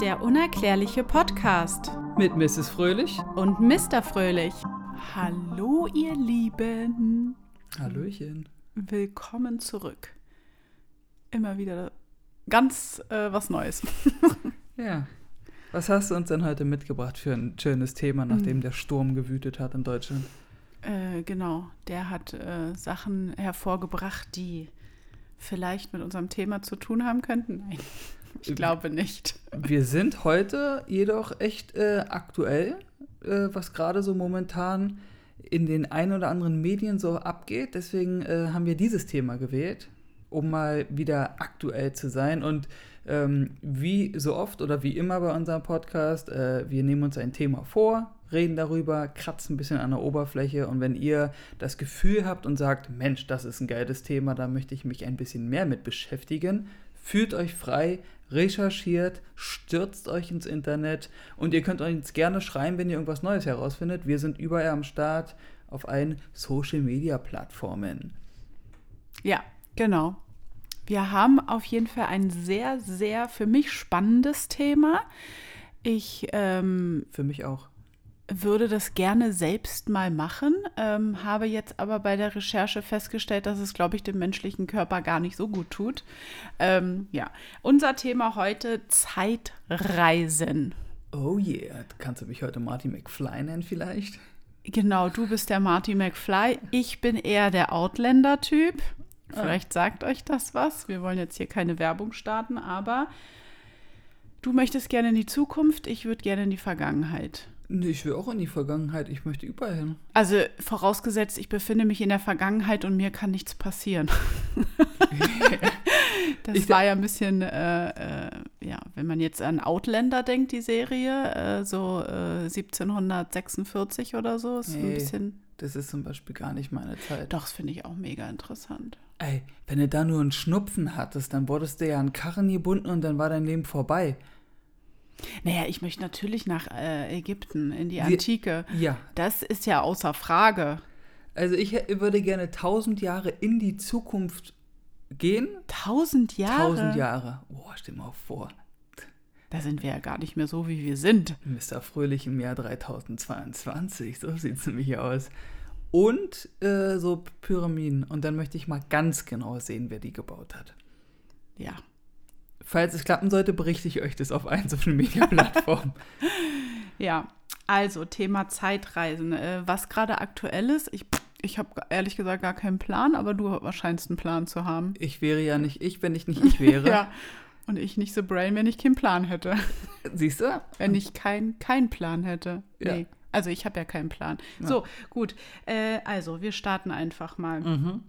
Der unerklärliche Podcast mit Mrs. Fröhlich und Mr. Fröhlich. Hallo ihr Lieben. Hallöchen. Willkommen zurück. Immer wieder ganz was Neues. Ja. Was hast du uns denn heute mitgebracht für ein schönes Thema, nachdem der Sturm gewütet hat in Deutschland? Genau, der hat Sachen hervorgebracht, die vielleicht mit unserem Thema zu tun haben könnten. Nein. Ich glaube nicht. Wir sind heute jedoch echt aktuell, was gerade so momentan in den ein oder anderen Medien so abgeht. Deswegen haben wir dieses Thema gewählt, um mal wieder aktuell zu sein. Und wie so oft oder wie immer bei unserem Podcast, wir nehmen uns ein Thema vor, reden darüber, kratzen ein bisschen an der Oberfläche. Und wenn ihr das Gefühl habt und sagt, Mensch, das ist ein geiles Thema, da möchte ich mich ein bisschen mehr mit beschäftigen, fühlt euch frei, recherchiert, stürzt euch ins Internet und ihr könnt uns gerne schreiben, wenn ihr irgendwas Neues herausfindet. Wir sind überall am Start auf allen Social-Media-Plattformen. Ja, genau. Wir haben auf jeden Fall ein sehr, sehr für mich spannendes Thema. Für mich auch. Würde das gerne selbst mal machen, habe jetzt aber bei der Recherche festgestellt, dass es, glaube ich, dem menschlichen Körper gar nicht so gut tut. Ja, unser Thema heute: Zeitreisen. Oh yeah, kannst du mich heute Marty McFly nennen vielleicht? Genau, du bist der Marty McFly. Ich bin eher der Outlander-Typ. Vielleicht sagt euch das was. Wir wollen jetzt hier keine Werbung starten, aber du möchtest gerne in die Zukunft, ich würde gerne in die Vergangenheit. Nee, ich will auch in die Vergangenheit. Ich möchte überall hin. Also vorausgesetzt, ich befinde mich in der Vergangenheit und mir kann nichts passieren. Das war ja ein bisschen, ja, wenn man jetzt an Outlander denkt, die Serie, so 1746 oder so. Ist ein bisschen. Das ist zum Beispiel gar nicht meine Zeit. Doch, das finde ich auch mega interessant. Ey, wenn du da nur einen Schnupfen hattest, dann wurdest du ja an Karren gebunden und dann war dein Leben vorbei. Naja, ich möchte natürlich nach Ägypten, in die Antike. Ja. Das ist ja außer Frage. Also ich würde gerne 1000 Jahre in die Zukunft gehen. 1000 Jahre? 1000 Jahre. Boah, stell mal vor. Da sind wir ja gar nicht mehr so, wie wir sind. Mr. Fröhlich im Jahr 3022, so sieht es nämlich aus. Und so Pyramiden. Und dann möchte ich mal ganz genau sehen, wer die gebaut hat. Ja. Falls es klappen sollte, berichte ich euch das auf allen Social-Media-Plattformen. Ja, also Thema Zeitreisen. Was gerade aktuell ist, ich habe ehrlich gesagt gar keinen Plan, aber du scheinst einen Plan zu haben. Ich wäre ja nicht ich, wenn ich nicht ich wäre. Ja, und ich nicht so brain, wenn ich keinen Plan hätte. Siehst du? Wenn ich keinen Plan hätte. Ja. Nee, also ich habe ja keinen Plan. Ja. So, gut. Also, wir starten einfach mal. Mhm.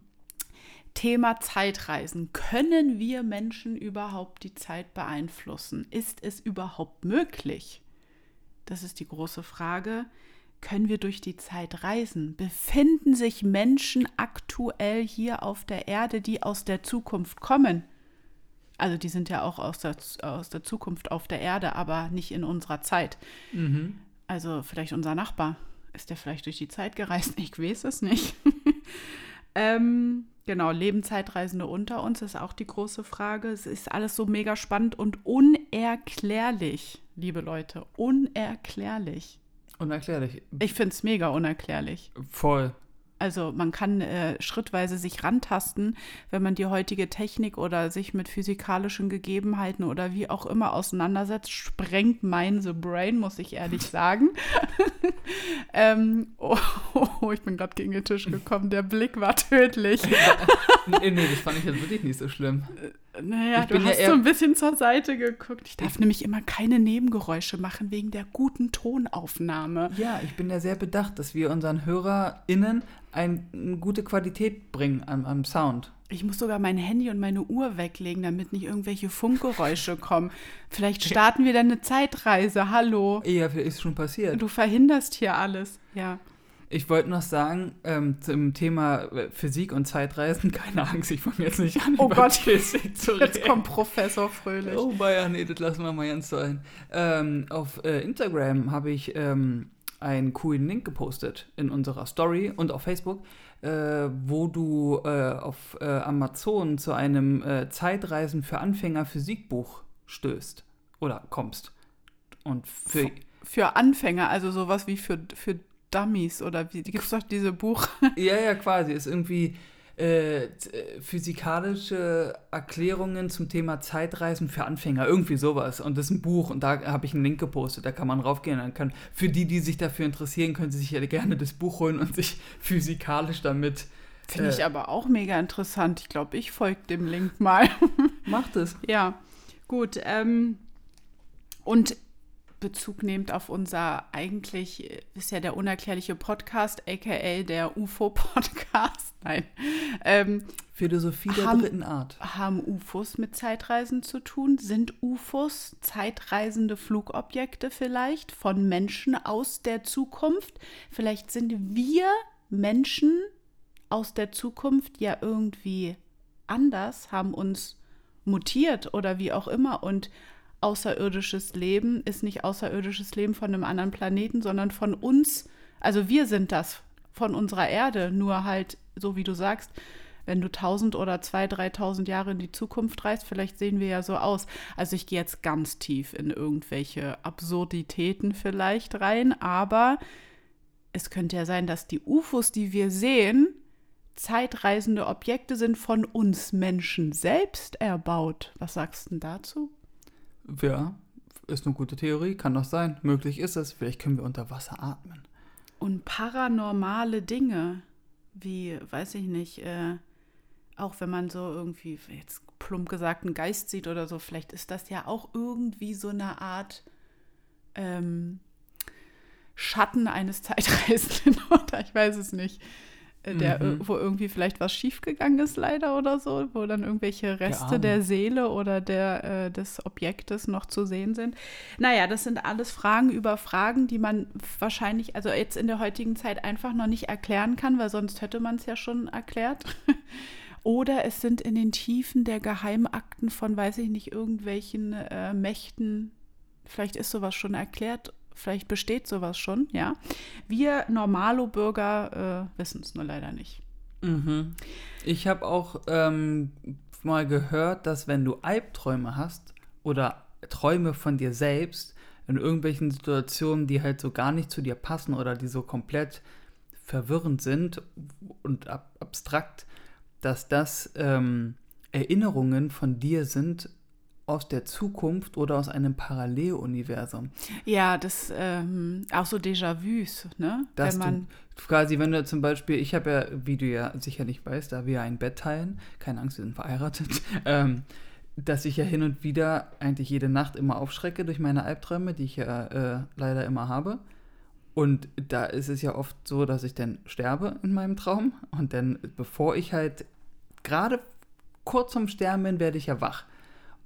Thema Zeitreisen. Können wir Menschen überhaupt die Zeit beeinflussen? Ist es überhaupt möglich? Das ist die große Frage. Können wir durch die Zeit reisen? Befinden sich Menschen aktuell hier auf der Erde, die aus der Zukunft kommen? Also die sind ja auch aus der Zukunft auf der Erde, aber nicht in unserer Zeit. Mhm. Also vielleicht unser Nachbar. Ist der vielleicht durch die Zeit gereist? Ich weiß es nicht. Genau, leben Zeitreisende unter uns, ist auch die große Frage. Es ist alles so mega spannend und unerklärlich, liebe Leute. Unerklärlich. Unerklärlich. Ich finde es mega unerklärlich. Voll. Also man kann schrittweise sich rantasten, wenn man die heutige Technik oder sich mit physikalischen Gegebenheiten oder wie auch immer auseinandersetzt, sprengt mein the brain, muss ich ehrlich sagen. Ich bin gerade gegen den Tisch gekommen, der Blick war tödlich. Nee, das fand ich jetzt wirklich nicht so schlimm. Naja, du hast so ein bisschen zur Seite geguckt. Ich darf nämlich immer keine Nebengeräusche machen wegen der guten Tonaufnahme. Ja, ich bin ja sehr bedacht, dass wir unseren HörerInnen eine gute Qualität bringen am Sound. Ich muss sogar mein Handy und meine Uhr weglegen, damit nicht irgendwelche Funkgeräusche kommen. Vielleicht starten wir dann eine Zeitreise, hallo. Ja, ist schon passiert. Du verhinderst hier alles, ja. Ich wollte noch sagen, zum Thema Physik und Zeitreisen, keine Angst, ich fange jetzt nicht an, über Physik zu reden. Jetzt kommt Professor Fröhlich. Oh ja, nee, das lassen wir mal ganz so ein. Auf Instagram habe ich einen coolen Link gepostet in unserer Story und auf Facebook, wo du auf Amazon zu einem Zeitreisen für Anfänger Physikbuch stößt oder kommst. und für Anfänger, also sowas wie für Dummies oder wie, gibt es doch diese Buch. Ja, quasi. Ist irgendwie physikalische Erklärungen zum Thema Zeitreisen für Anfänger, irgendwie sowas. Und das ist ein Buch und da habe ich einen Link gepostet, da kann man raufgehen. Dann kann, für die sich dafür interessieren, können sie sich ja gerne das Buch holen und sich physikalisch damit... Finde ich aber auch mega interessant. Ich glaube, ich folge dem Link mal. Macht es. Ja, gut. Und Bezug nehmend auf unser, eigentlich ist ja der unerklärliche Podcast, a.k.a. der UFO-Podcast. Nein. Philosophie der dritten Art. Haben UFOs mit Zeitreisen zu tun? Sind UFOs zeitreisende Flugobjekte vielleicht von Menschen aus der Zukunft? Vielleicht sind wir Menschen aus der Zukunft ja irgendwie anders, haben uns mutiert oder wie auch immer, und außerirdisches Leben ist nicht außerirdisches Leben von einem anderen Planeten, sondern von uns. Also wir sind das von unserer Erde, nur halt, so wie du sagst, wenn du 1000 oder 2000, 3000 Jahre in die Zukunft reist, vielleicht sehen wir ja so aus. Also ich gehe jetzt ganz tief in irgendwelche Absurditäten vielleicht rein, aber es könnte ja sein, dass die UFOs, die wir sehen, zeitreisende Objekte sind, von uns Menschen selbst erbaut. Was sagst du denn dazu? Ja, ist eine gute Theorie, kann doch sein. Möglich ist es. Vielleicht können wir unter Wasser atmen. Und paranormale Dinge, wie, weiß ich nicht, auch wenn man so irgendwie, jetzt plump gesagt, einen Geist sieht oder so, vielleicht ist das ja auch irgendwie so eine Art Schatten eines Zeitreisenden oder ich weiß es nicht. Wo irgendwie vielleicht was schiefgegangen ist, leider oder so, wo dann irgendwelche Reste der Seele oder des Objektes noch zu sehen sind. Naja, das sind alles Fragen über Fragen, die man wahrscheinlich, also jetzt in der heutigen Zeit einfach noch nicht erklären kann, weil sonst hätte man es ja schon erklärt. Oder es sind in den Tiefen der Geheimakten von, weiß ich nicht, irgendwelchen Mächten, vielleicht ist sowas schon erklärt. Vielleicht besteht sowas schon, ja. Wir Normalo-Bürger wissen es nur leider nicht. Mhm. Ich habe auch mal gehört, dass wenn du Albträume hast oder Träume von dir selbst in irgendwelchen Situationen, die halt so gar nicht zu dir passen oder die so komplett verwirrend sind und abstrakt, dass das Erinnerungen von dir sind, aus der Zukunft oder aus einem Paralleluniversum. Ja, das auch so Déjà-vus, ne? Dass wenn du zum Beispiel, ich habe ja, wie du ja sicherlich weißt, da wir ein Bett teilen, keine Angst, wir sind verheiratet, dass ich ja hin und wieder eigentlich jede Nacht immer aufschrecke durch meine Albträume, die ich ja leider immer habe. Und da ist es ja oft so, dass ich dann sterbe in meinem Traum und dann, bevor ich halt gerade kurz vorm Sterben bin, werde ich ja wach.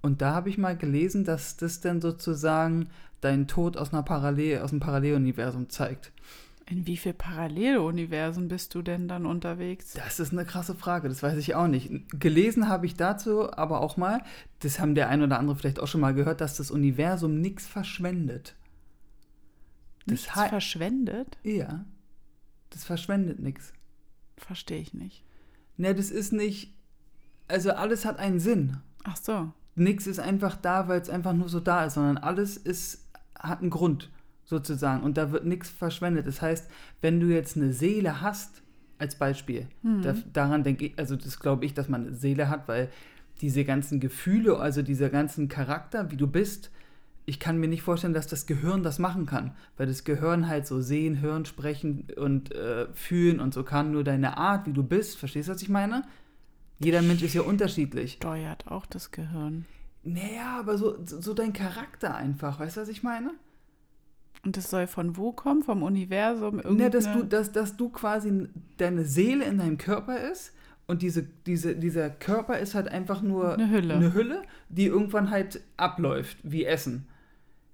Und da habe ich mal gelesen, dass das dann sozusagen deinen Tod aus einem Paralleluniversum zeigt. In wie viel Paralleluniversen bist du denn dann unterwegs? Das ist eine krasse Frage, das weiß ich auch nicht. Gelesen habe ich dazu aber auch mal, das haben der ein oder andere vielleicht auch schon mal gehört, dass das Universum nichts verschwendet. Nichts verschwendet? Ja, das verschwendet nichts. Verstehe ich nicht. Ne, das ist nicht, also alles hat einen Sinn. Ach so. Nichts ist einfach da, weil es einfach nur so da ist, sondern alles hat einen Grund sozusagen und da wird nichts verschwendet. Das heißt, wenn du jetzt eine Seele hast, als Beispiel, daran denke ich, also das glaube ich, dass man eine Seele hat, weil diese ganzen Gefühle, also dieser ganzen Charakter, wie du bist, ich kann mir nicht vorstellen, dass das Gehirn das machen kann, weil das Gehirn halt so sehen, hören, sprechen und fühlen und so kann, nur deine Art, wie du bist, verstehst du, was ich meine? Jeder Mensch ist ja unterschiedlich. Steuert auch das Gehirn. Naja, aber so dein Charakter einfach, weißt du, was ich meine? Und das soll von wo kommen? Vom Universum? Irgendeine... Ja, dass du quasi deine Seele in deinem Körper ist und dieser Körper ist halt einfach nur eine Hülle, die irgendwann halt abläuft, wie Essen.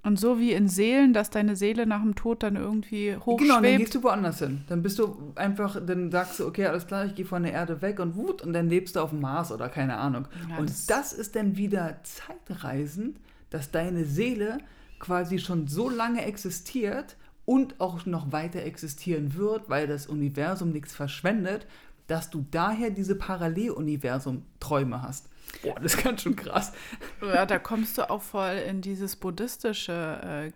Und so wie in Seelen, dass deine Seele nach dem Tod dann irgendwie hochschwebt. Genau, dann gehst du woanders hin. Dann bist du einfach, dann sagst du, okay, alles klar, ich gehe von der Erde weg und wut, und dann lebst du auf dem Mars oder keine Ahnung. Ja, und das ist dann wieder zeitreisend, dass deine Seele quasi schon so lange existiert und auch noch weiter existieren wird, weil das Universum nichts verschwendet, dass du daher diese Paralleluniversum-Träume hast. Boah, das ist ganz schön krass. Ja, da kommst du auch voll in dieses buddhistische,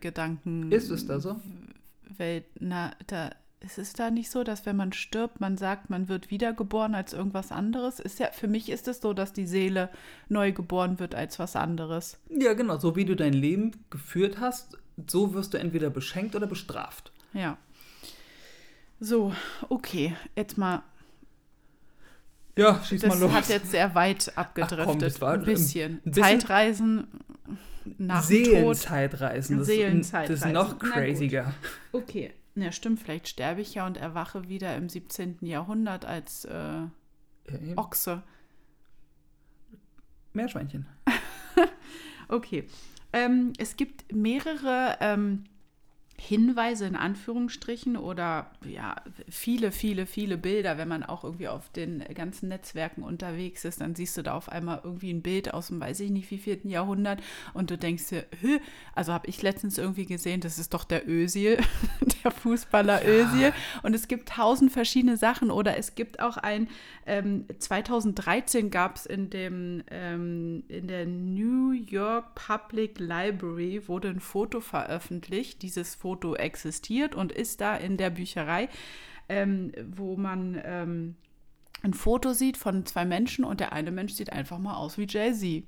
Gedanken. Ist es da so? Welt, na, da ist es da nicht so, dass wenn man stirbt, man sagt, man wird wiedergeboren als irgendwas anderes? Ist ja, für mich ist es so, dass die Seele neu geboren wird als was anderes. Ja, genau. So wie du dein Leben geführt hast, so wirst du entweder beschenkt oder bestraft. Ja. So, okay. Jetzt mal. Ja, schieß mal los. Das hat jetzt sehr weit abgedriftet. Ach komm, das war ein bisschen. Zeitreisen nach dem Tod. Seelenzeitreisen. Das ist noch craziger. Okay. Ja, stimmt. Vielleicht sterbe ich ja und erwache wieder im 17. Jahrhundert als Ochse. Meerschweinchen. Okay. Es gibt mehrere Hinweise in Anführungsstrichen oder ja, viele Bilder. Wenn man auch irgendwie auf den ganzen Netzwerken unterwegs ist, dann siehst du da auf einmal irgendwie ein Bild aus dem weiß ich nicht wie 4. Jahrhundert und du denkst dir, also habe ich letztens irgendwie gesehen, das ist doch der Özil, der Fußballer Özil. Ja. Und es gibt 1000 verschiedene Sachen oder es gibt auch ein 2013 gab es in der New York Public Library wurde ein Foto veröffentlicht, dieses Foto existiert und ist da in der Bücherei, wo man ein Foto sieht von zwei Menschen und der eine Mensch sieht einfach mal aus wie Jay-Z.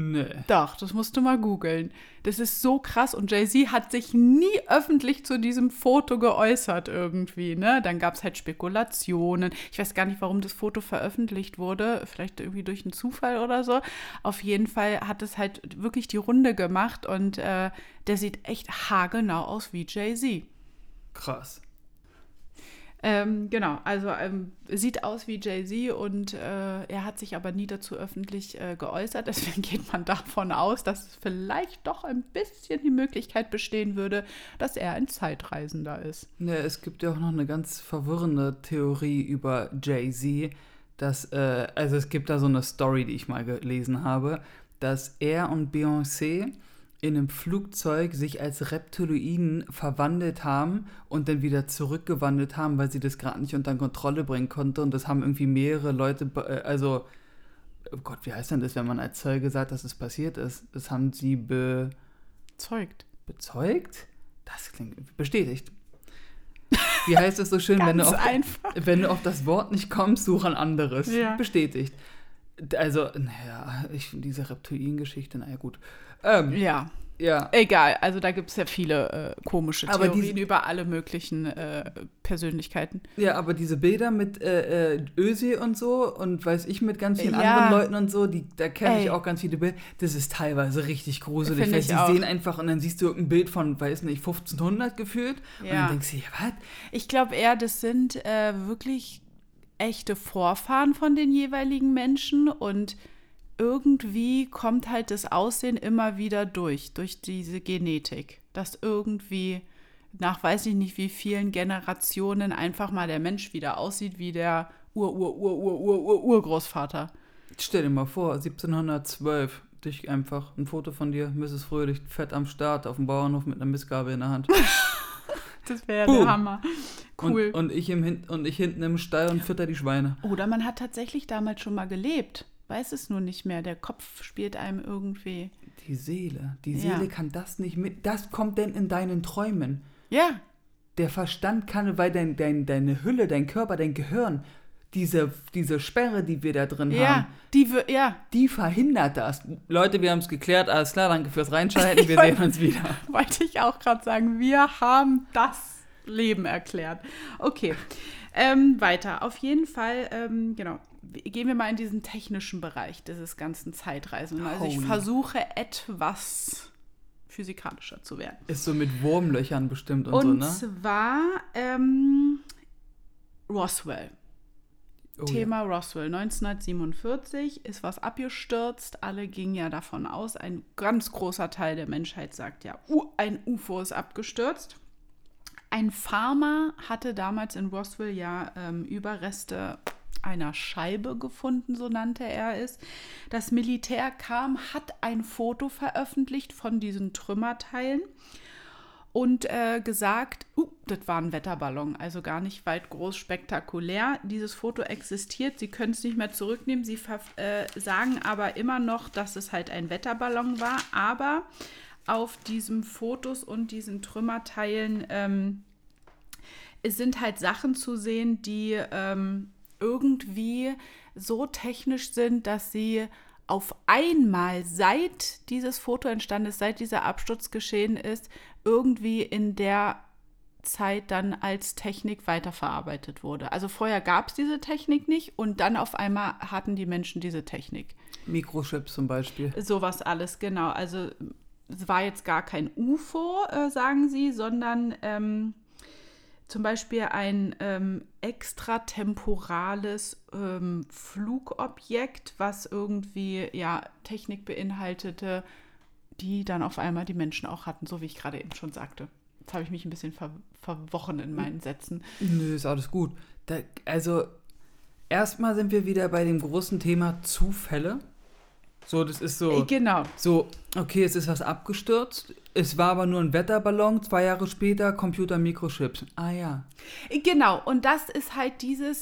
Nee. Doch, das musst du mal googeln. Das ist so krass und Jay-Z hat sich nie öffentlich zu diesem Foto geäußert irgendwie, ne? Dann gab es halt Spekulationen. Ich weiß gar nicht, warum das Foto veröffentlicht wurde, vielleicht irgendwie durch einen Zufall oder so. Auf jeden Fall hat es halt wirklich die Runde gemacht und der sieht echt haargenau aus wie Jay-Z. Krass. Genau, also sieht aus wie Jay-Z und er hat sich aber nie dazu öffentlich geäußert. Deswegen geht man davon aus, dass vielleicht doch ein bisschen die Möglichkeit bestehen würde, dass er ein Zeitreisender ist. Ja, es gibt ja auch noch eine ganz verwirrende Theorie über Jay-Z, dass, also es gibt da so eine Story, die ich mal gelesen habe, dass er und Beyoncé in einem Flugzeug sich als Reptiloiden verwandelt haben und dann wieder zurückgewandelt haben, weil sie das gerade nicht unter Kontrolle bringen konnte. Und das haben irgendwie mehrere Leute, also, oh Gott, wie heißt denn das, wenn man als Zeuge sagt, dass es passiert ist? Das haben sie bezeugt. Bezeugt? Das klingt bestätigt. Wie heißt das so schön? Wenn du auf das Wort nicht kommst, such ein anderes. Ja. Bestätigt. Also, naja, diese Reptilien-Geschichte, naja, gut. Ja. Egal, also da gibt es ja viele komische Theorien über alle möglichen Persönlichkeiten. Ja, aber diese Bilder mit Özil und so und weiß ich mit ganz vielen anderen Leuten und so, da kenne ich auch ganz viele Bilder. Das ist teilweise richtig gruselig, weil sie sehen einfach und dann siehst du ein Bild von, weiß nicht, 1500 gefühlt und dann denkst du dir, was? Ich glaube eher, das sind wirklich echte Vorfahren von den jeweiligen Menschen und irgendwie kommt halt das Aussehen immer wieder durch diese Genetik, dass irgendwie nach weiß ich nicht wie vielen Generationen einfach mal der Mensch wieder aussieht wie der Urgroßvater. Stell dir mal vor, 1712, dich einfach ein Foto von dir, Mrs. Fröhlich, fett am Start, auf dem Bauernhof mit einer Missgabel in der Hand. Das wäre der Hammer. Cool. Und ich hinten im Stall und fütter die Schweine. Oder man hat tatsächlich damals schon mal gelebt. Weiß es nur nicht mehr. Der Kopf spielt einem irgendwie. Die Seele kann das nicht mit. Das kommt denn in deinen Träumen. Ja. Der Verstand kann, weil deine Hülle, dein Körper, dein Gehirn, diese Sperre, die wir da drin haben, die verhindert das. Leute, wir haben es geklärt. Alles klar, danke fürs Reinschalten. Wir sehen uns wieder. Wollte ich auch gerade sagen. Wir haben das Leben erklärt. Okay. Weiter. Auf jeden Fall, genau. Gehen wir mal in diesen technischen Bereich dieses ganzen Zeitreisen. Also ich versuche etwas physikalischer zu werden. Ist so mit Wurmlöchern bestimmt und so, ne? Und zwar Roswell. Oh, Thema ja. Roswell. 1947 ist was abgestürzt. Alle gingen ja davon aus. Ein ganz großer Teil der Menschheit sagt ja, ein UFO ist abgestürzt. Ein Farmer hatte damals in Roswell ja Überreste einer Scheibe gefunden, so nannte er es. Das Militär kam, hat ein Foto veröffentlicht von diesen Trümmerteilen und gesagt, das war ein Wetterballon, also gar nicht weit groß spektakulär. Dieses Foto existiert, Sie können es nicht mehr zurücknehmen, Sie sagen aber immer noch, dass es halt ein Wetterballon war, aber auf diesen Fotos und diesen Trümmerteilen es sind halt Sachen zu sehen, die irgendwie so technisch sind, dass sie auf einmal, seit dieses Foto entstanden ist, seit dieser Absturz geschehen ist, irgendwie in der Zeit dann als Technik weiterverarbeitet wurde. Also vorher gab es diese Technik nicht und dann auf einmal hatten die Menschen diese Technik. Mikrochips zum Beispiel. Sowas alles, genau. Also es war jetzt gar kein UFO, sagen sie, sondern zum Beispiel ein extratemporales Flugobjekt, was irgendwie ja Technik beinhaltete, die dann auf einmal die Menschen auch hatten, so wie ich gerade eben schon sagte. Jetzt habe ich mich ein bisschen verworren in meinen Sätzen. Nö, ist alles gut. Also erstmal sind wir wieder bei dem großen Thema Zufälle. So, das ist so, genau. So, okay, es ist was abgestürzt, es war aber nur ein Wetterballon, 2 Jahre später Computer, Mikrochips. Ah ja. Genau, und das ist halt diese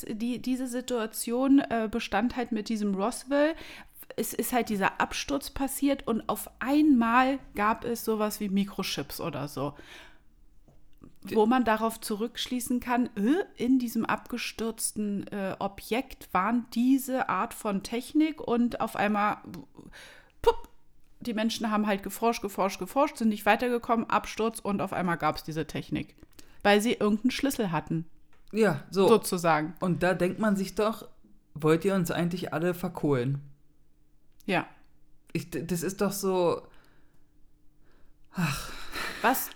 Situation bestand halt mit diesem Roswell. Es ist halt dieser Absturz passiert und auf einmal gab es sowas wie Mikrochips oder so. Wo man darauf zurückschließen kann, in diesem abgestürzten Objekt waren diese Art von Technik und auf einmal, pupp, die Menschen haben halt geforscht, sind nicht weitergekommen, Absturz und auf einmal gab es diese Technik, weil sie irgendeinen Schlüssel hatten. Ja, so. Sozusagen. Und da denkt man sich doch, wollt ihr uns eigentlich alle verkohlen? Ja. Das ist doch so, ach. Was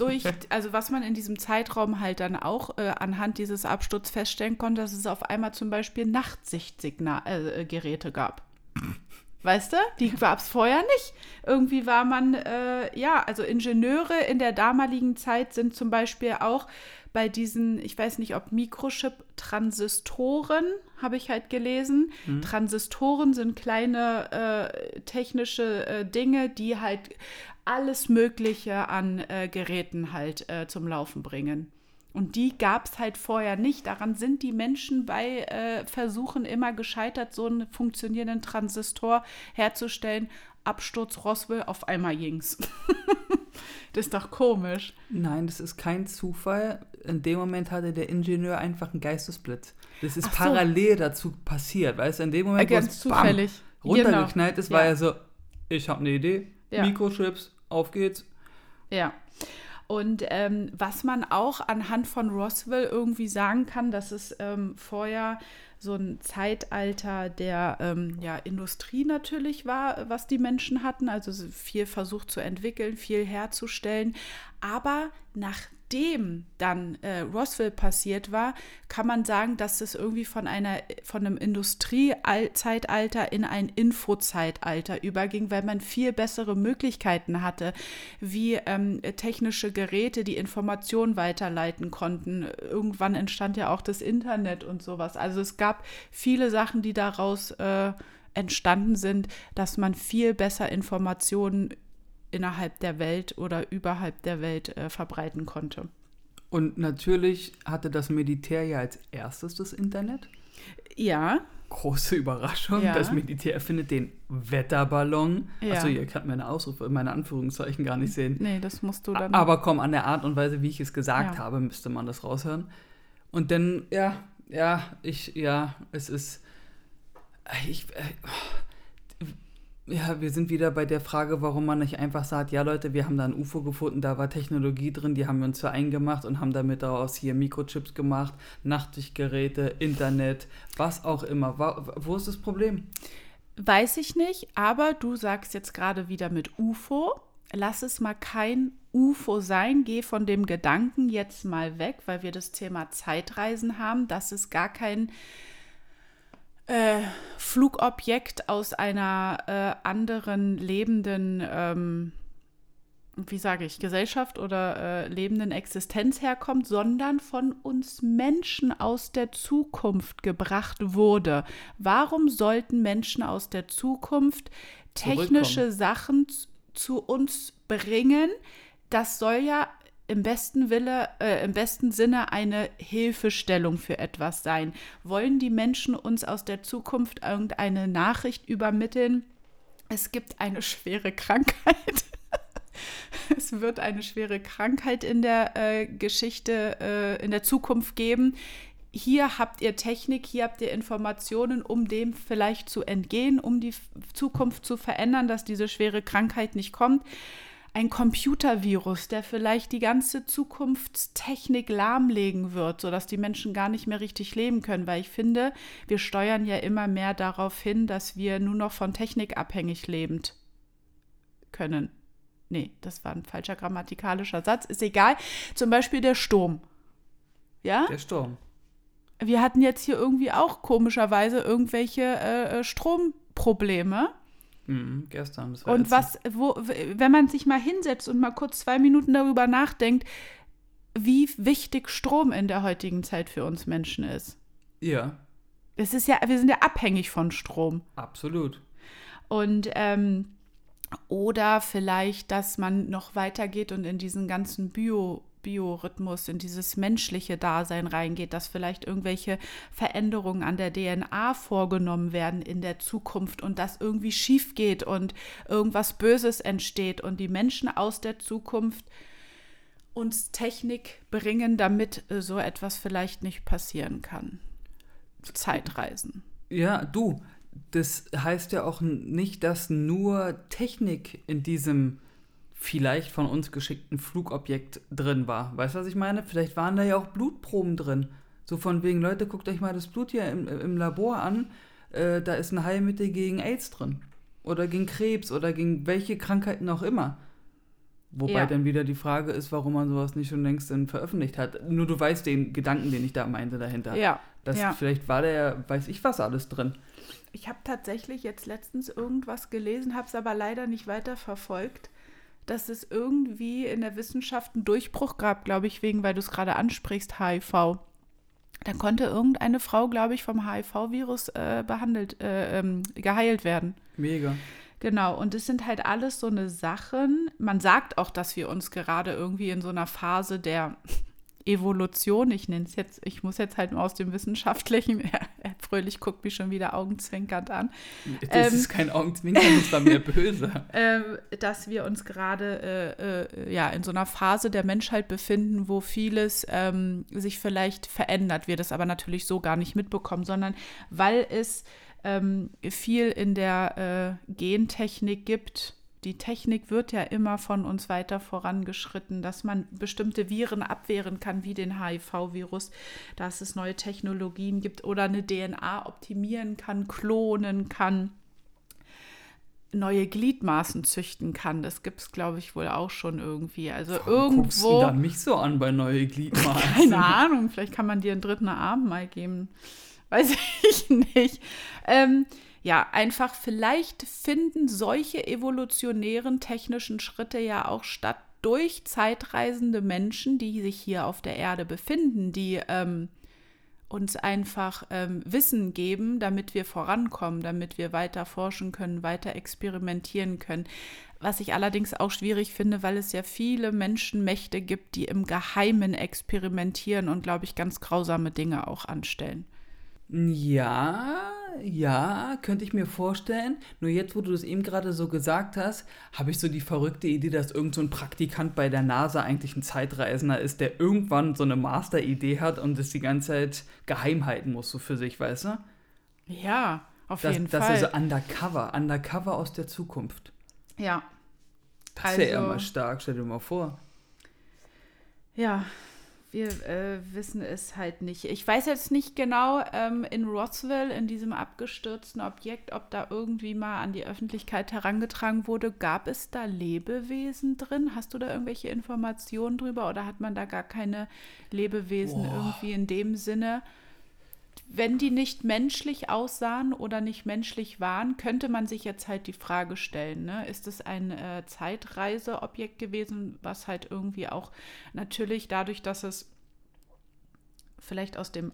man in diesem Zeitraum halt dann auch anhand dieses Absturzes feststellen konnte, dass es auf einmal zum Beispiel Nachtsichtgeräte gab. Weißt du? Die gab es vorher nicht. Irgendwie war man, also Ingenieure in der damaligen Zeit sind zum Beispiel auch bei diesen, ich weiß nicht, ob Mikrochip-Transistoren, habe ich halt gelesen. Mhm. Transistoren sind kleine technische Dinge, die halt alles Mögliche an Geräten halt zum Laufen bringen. Und die gab es halt vorher nicht. Daran sind die Menschen bei Versuchen immer gescheitert, so einen funktionierenden Transistor herzustellen. Absturz Roswell, auf einmal ging's. Das ist doch komisch. Nein, das ist kein Zufall. In dem Moment hatte der Ingenieur einfach einen Geistesblitz. Das ist parallel dazu passiert, weißt du? In dem Moment, ganz zufällig, bam, runtergeknallt ist, war er so, ich habe eine Idee, Mikrochips, auf geht's. Ja. Und was man auch anhand von Roswell irgendwie sagen kann, dass es vorher so ein Zeitalter der Industrie natürlich war, was die Menschen hatten, also viel versucht zu entwickeln, viel herzustellen. Aber nachdem dann Roswell passiert war, kann man sagen, dass es irgendwie von einem Industriezeitalter in ein Infozeitalter überging, weil man viel bessere Möglichkeiten hatte, wie technische Geräte, die Informationen weiterleiten konnten. Irgendwann entstand ja auch das Internet und sowas. Also es gab viele Sachen, die daraus entstanden sind, dass man viel besser Informationen innerhalb der Welt oder überhalb der Welt verbreiten konnte. Und natürlich hatte das Militär ja als erstes das Internet. Ja. Große Überraschung, Das Militär findet den Wetterballon. Ja. Achso, ihr könnt meine Anführungszeichen gar nicht sehen. Nee, das musst du dann. Aber komm, an der Art und Weise, wie ich es gesagt habe, müsste man das raushören. Und dann, wir sind wieder bei der Frage, warum man nicht einfach sagt, ja Leute, wir haben da ein UFO gefunden, da war Technologie drin, die haben wir uns für eingemacht und haben damit daraus hier Mikrochips gemacht, Nachtsichtgeräte, Internet, was auch immer. Wo ist das Problem? Weiß ich nicht, aber du sagst jetzt gerade wieder mit UFO, lass es mal kein UFO sein, geh von dem Gedanken jetzt mal weg, weil wir das Thema Zeitreisen haben, dass es gar kein Flugobjekt aus einer anderen lebenden, Gesellschaft oder lebenden Existenz herkommt, sondern von uns Menschen aus der Zukunft gebracht wurde. Warum sollten Menschen aus der Zukunft technische Sachen zu uns bringen? Das soll ja im besten Sinne eine Hilfestellung für etwas sein? Wollen die Menschen uns aus der Zukunft irgendeine Nachricht übermitteln? Es gibt eine schwere Krankheit. Es wird eine schwere Krankheit in der Geschichte, in der Zukunft geben. Hier habt ihr Technik, hier habt ihr Informationen, um dem vielleicht zu entgehen, um die Zukunft zu verändern, dass diese schwere Krankheit nicht kommt. Ein Computervirus, der vielleicht die ganze Zukunftstechnik lahmlegen wird, sodass die Menschen gar nicht mehr richtig leben können. Weil ich finde, wir steuern ja immer mehr darauf hin, dass wir nur noch von Technik abhängig leben können. Nee, das war ein falscher grammatikalischer Satz, ist egal. Zum Beispiel der Sturm. Ja? Der Sturm. Wir hatten jetzt hier irgendwie auch komischerweise irgendwelche Stromprobleme. Gestern. Das war und wenn man sich mal hinsetzt und mal kurz 2 Minuten darüber nachdenkt, wie wichtig Strom in der heutigen Zeit für uns Menschen ist. Ja. Es ist ja, wir sind ja abhängig von Strom. Absolut. Und oder vielleicht, dass man noch weitergeht und in diesen ganzen Biorhythmus, in dieses menschliche Dasein reingeht, dass vielleicht irgendwelche Veränderungen an der DNA vorgenommen werden in der Zukunft und das irgendwie schief geht und irgendwas Böses entsteht und die Menschen aus der Zukunft uns Technik bringen, damit so etwas vielleicht nicht passieren kann. Zeitreisen. Ja, du, das heißt ja auch nicht, dass nur Technik in diesem vielleicht von uns geschickten Flugobjekt drin war. Weißt du, was ich meine? Vielleicht waren da ja auch Blutproben drin. So von wegen, Leute, guckt euch mal das Blut hier im Labor an, da ist ein Heilmittel gegen AIDS drin. Oder gegen Krebs oder gegen welche Krankheiten auch immer. Wobei dann wieder die Frage ist, warum man sowas nicht schon längst veröffentlicht hat. Nur du weißt den Gedanken, den ich da meinte dahinter. Ja. Vielleicht war da ja, weiß ich was, alles drin. Ich habe tatsächlich jetzt letztens irgendwas gelesen, habe es aber leider nicht weiterverfolgt, dass es irgendwie in der Wissenschaft einen Durchbruch gab, glaube ich, weil du es gerade ansprichst, HIV. Da konnte irgendeine Frau, glaube ich, vom HIV-Virus geheilt werden. Mega. Genau, und das sind halt alles so eine Sachen. Man sagt auch, dass wir uns gerade irgendwie in so einer Phase der Evolution, ich muss jetzt halt mal aus dem Wissenschaftlichen, Herr Fröhlich guckt mich schon wieder augenzwinkernd an. Das ist kein Augenzwinkern, das war mir böse. Dass wir uns gerade in so einer Phase der Menschheit befinden, wo vieles sich vielleicht verändert, wir das aber natürlich so gar nicht mitbekommen, sondern weil es viel in der Gentechnik gibt. Die Technik wird ja immer von uns weiter vorangeschritten, dass man bestimmte Viren abwehren kann, wie den HIV-Virus, dass es neue Technologien gibt oder eine DNA optimieren kann, klonen kann, neue Gliedmaßen züchten kann. Das gibt es, glaube ich, wohl auch schon irgendwie. Also guckst du da mich so an bei neue Gliedmaßen? Keine Ahnung, vielleicht kann man dir einen dritten Arm mal geben. Weiß ich nicht. Einfach vielleicht finden solche evolutionären technischen Schritte ja auch statt durch zeitreisende Menschen, die sich hier auf der Erde befinden, die uns einfach Wissen geben, damit wir vorankommen, damit wir weiter forschen können, weiter experimentieren können. Was ich allerdings auch schwierig finde, weil es ja viele Menschenmächte gibt, die im Geheimen experimentieren und, glaube ich, ganz grausame Dinge auch anstellen. Ja, könnte ich mir vorstellen. Nur jetzt, wo du das eben gerade so gesagt hast, habe ich so die verrückte Idee, dass irgend so ein Praktikant bei der NASA eigentlich ein Zeitreisender ist, der irgendwann so eine Masteridee hat und das die ganze Zeit geheim halten muss, so für sich, weißt du? Ja, auf jeden Fall. Das ist so undercover aus der Zukunft. Ja. Das ist ja immer stark, stell dir mal vor. Ja. Wir wissen es halt nicht. Ich weiß jetzt nicht genau, in Roswell, in diesem abgestürzten Objekt, ob da irgendwie mal an die Öffentlichkeit herangetragen wurde. Gab es da Lebewesen drin? Hast du da irgendwelche Informationen drüber? Oder hat man da gar keine Lebewesen irgendwie in dem Sinne? Wenn die nicht menschlich aussahen oder nicht menschlich waren, könnte man sich jetzt halt die Frage stellen, ne? Ist es ein Zeitreiseobjekt gewesen, was halt irgendwie auch natürlich dadurch, dass es vielleicht aus dem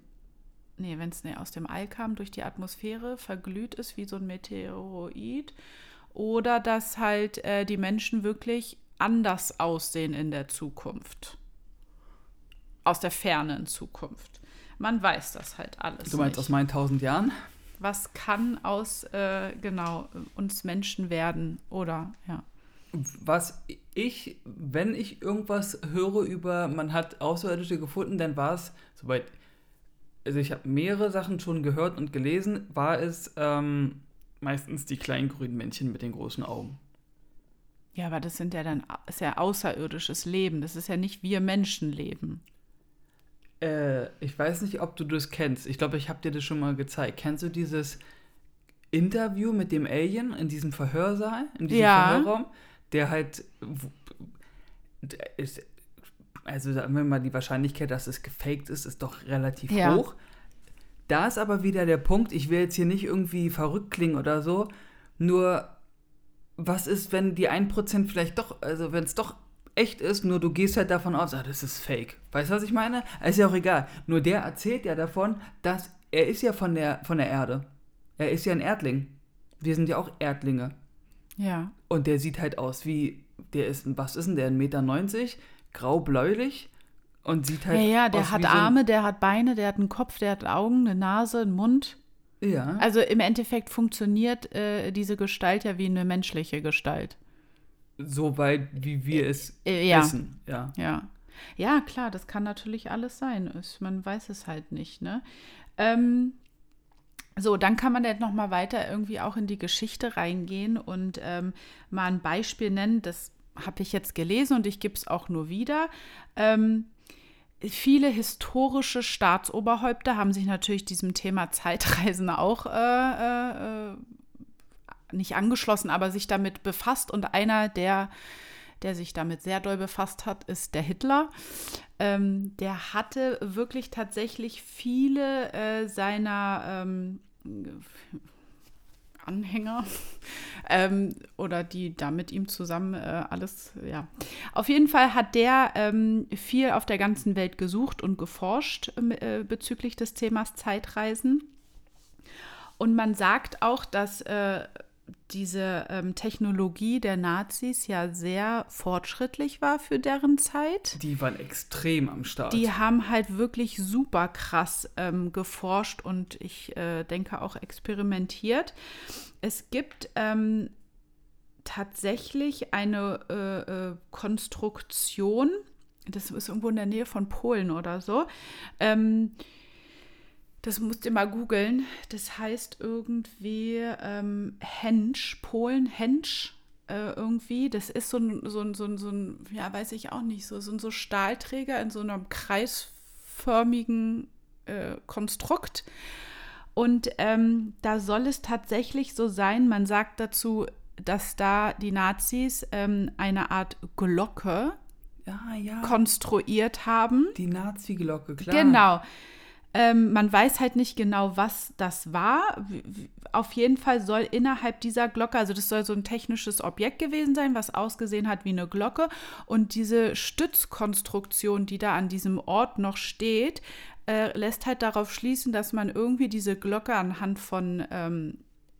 All kam, durch die Atmosphäre verglüht ist wie so ein Meteoroid, oder dass halt die Menschen wirklich anders aussehen in der Zukunft. aus der fernen Zukunft. Man weiß das halt alles. Du meinst nicht. Aus meinen 1000 Jahren? Was kann aus, uns Menschen werden? Oder, ja. Was ich, wenn ich irgendwas höre über, man hat Außerirdische gefunden, dann war es, soweit, also ich habe mehrere Sachen schon gehört und gelesen, war es meistens die kleinen grünen Männchen mit den großen Augen. Ja, aber das sind ja dann, ist ja außerirdisches Leben. Das ist ja nicht wir Menschenleben. Ich weiß nicht, ob du das kennst. Ich glaube, ich habe dir das schon mal gezeigt. Kennst du dieses Interview mit dem Alien in diesem Verhörsaal, in diesem Verhörraum? Der halt, ist, also sagen wir mal, die Wahrscheinlichkeit, dass es gefaked ist doch relativ hoch. Da ist aber wieder der Punkt, ich will jetzt hier nicht irgendwie verrückt klingen oder so, nur was ist, wenn die 1% vielleicht doch, also wenn es doch echt ist, nur du gehst halt davon aus, das ist fake. Weißt du, was ich meine? Ist ja auch egal. Nur der erzählt ja davon, dass er ist ja von der Erde. Er ist ja ein Erdling. Wir sind ja auch Erdlinge. Ja. Und der sieht halt aus wie, der ist, was ist denn der, 1,90 Meter, grau-bläulich und sieht halt aus wie der hat Arme, der hat Beine, der hat einen Kopf, der hat Augen, eine Nase, einen Mund. Ja. Also im Endeffekt funktioniert diese Gestalt ja wie eine menschliche Gestalt. Soweit, wie wir es wissen. Ja, klar, das kann natürlich alles sein. Man weiß es halt nicht, ne? So, dann kann man jetzt noch mal weiter irgendwie auch in die Geschichte reingehen und mal ein Beispiel nennen. Das habe ich jetzt gelesen und ich gebe es auch nur wieder. Viele historische Staatsoberhäupter haben sich natürlich diesem Thema Zeitreisen auch nicht angeschlossen, aber sich damit befasst. Und einer, der sich damit sehr doll befasst hat, ist der Hitler. Der hatte wirklich tatsächlich viele seiner Anhänger oder die da mit ihm zusammen alles, ja. Auf jeden Fall hat der viel auf der ganzen Welt gesucht und geforscht bezüglich des Themas Zeitreisen. Und man sagt auch, dass diese Technologie der Nazis ja sehr fortschrittlich war für deren Zeit. Die waren extrem am Start. Die haben halt wirklich super krass geforscht und ich denke auch experimentiert. Es gibt tatsächlich eine Konstruktion, das ist irgendwo in der Nähe von Polen oder so, das musst ihr mal googeln. Das heißt irgendwie Hensch, Polen, Hensch irgendwie. Das ist so ein, ja, weiß ich auch nicht, so ein Stahlträger in so einem kreisförmigen Konstrukt. Und da soll es tatsächlich so sein, man sagt dazu, dass da die Nazis eine Art Glocke konstruiert haben. Die Nazi-Glocke, klar. Genau. Man weiß halt nicht genau, was das war. Auf jeden Fall soll innerhalb dieser Glocke, also das soll so ein technisches Objekt gewesen sein, was ausgesehen hat wie eine Glocke. Und diese Stützkonstruktion, die da an diesem Ort noch steht, lässt halt darauf schließen, dass man irgendwie diese Glocke anhand von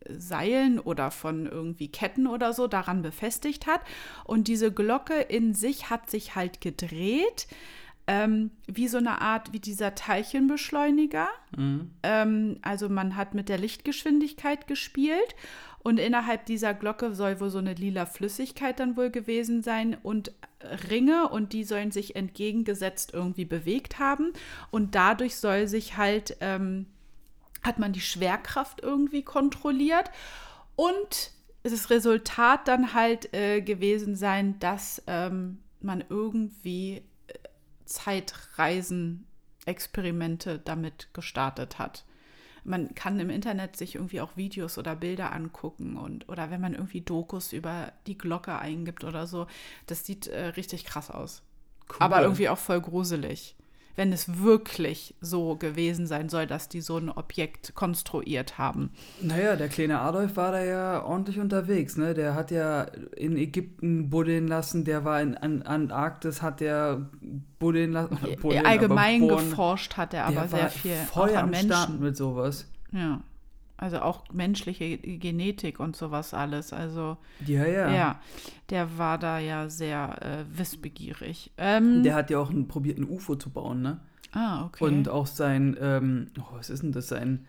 Seilen oder von irgendwie Ketten oder so daran befestigt hat. Und diese Glocke in sich hat sich halt gedreht. Wie so eine Art, wie dieser Teilchenbeschleuniger. Mhm. Also man hat mit der Lichtgeschwindigkeit gespielt und innerhalb dieser Glocke soll wohl so eine lila Flüssigkeit dann wohl gewesen sein und Ringe und die sollen sich entgegengesetzt irgendwie bewegt haben und dadurch soll sich halt, hat man die Schwerkraft irgendwie kontrolliert und das Resultat dann halt gewesen sein, dass man irgendwie Zeitreisen-Experimente damit gestartet hat. Man kann im Internet sich irgendwie auch Videos oder Bilder angucken und oder wenn man irgendwie Dokus über die Glocke eingibt oder so, das sieht richtig krass aus. Cool. Aber irgendwie auch voll gruselig, wenn es wirklich so gewesen sein soll, dass die so ein Objekt konstruiert haben. Naja, der kleine Adolf war da ja ordentlich unterwegs, ne? Der hat ja in Ägypten buddeln lassen, der war in Antarktis, hat der buddeln lassen. Allgemein geforscht hat er aber sehr viel. Voll am Start mit sowas. Ja. Also auch menschliche Genetik und sowas alles. Also ja, der war da ja sehr wissbegierig. Der hat ja auch probiert, ein UFO zu bauen, ne? Ah, okay. Und auch sein, was ist denn das, sein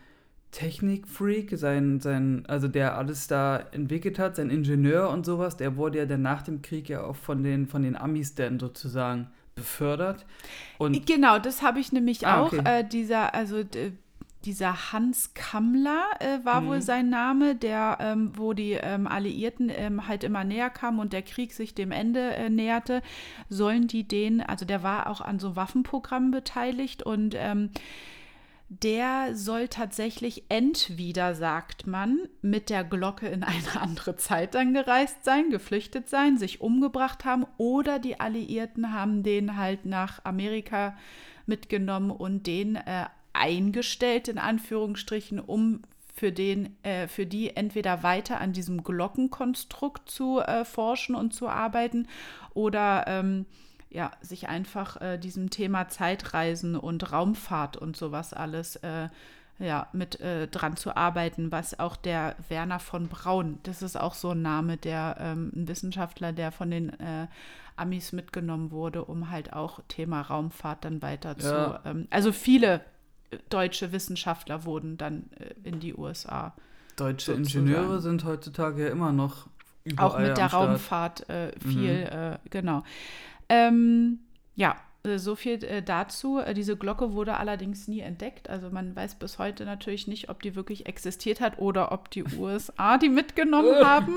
Technikfreak, also der alles da entwickelt hat, sein Ingenieur und sowas, der wurde ja dann nach dem Krieg ja auch von den Amis dann sozusagen befördert. Und genau, das habe ich nämlich auch. Okay. Dieser Hans Kammler war wohl sein Name, der, wo die Alliierten halt immer näher kamen und der Krieg sich dem Ende näherte, sollen die den, also der war auch an so Waffenprogrammen beteiligt und der soll tatsächlich entweder, sagt man, mit der Glocke in eine andere Zeit dann gereist sein, geflüchtet sein, sich umgebracht haben oder die Alliierten haben den halt nach Amerika mitgenommen und den eingestellt, in Anführungsstrichen, um für die entweder weiter an diesem Glockenkonstrukt zu forschen und zu arbeiten oder sich einfach diesem Thema Zeitreisen und Raumfahrt und sowas alles dran zu arbeiten, was auch der Werner von Braun, das ist auch so ein Name, der ein Wissenschaftler, der von den Amis mitgenommen wurde, um halt auch Thema Raumfahrt dann weiter zu also viele deutsche Wissenschaftler wurden dann in die USA. Deutsche sozusagen. Ingenieure sind heutzutage ja immer noch überall auch mit der Raumfahrt viel, genau. So viel dazu. Diese Glocke wurde allerdings nie entdeckt. Also man weiß bis heute natürlich nicht, ob die wirklich existiert hat oder ob die USA die mitgenommen haben.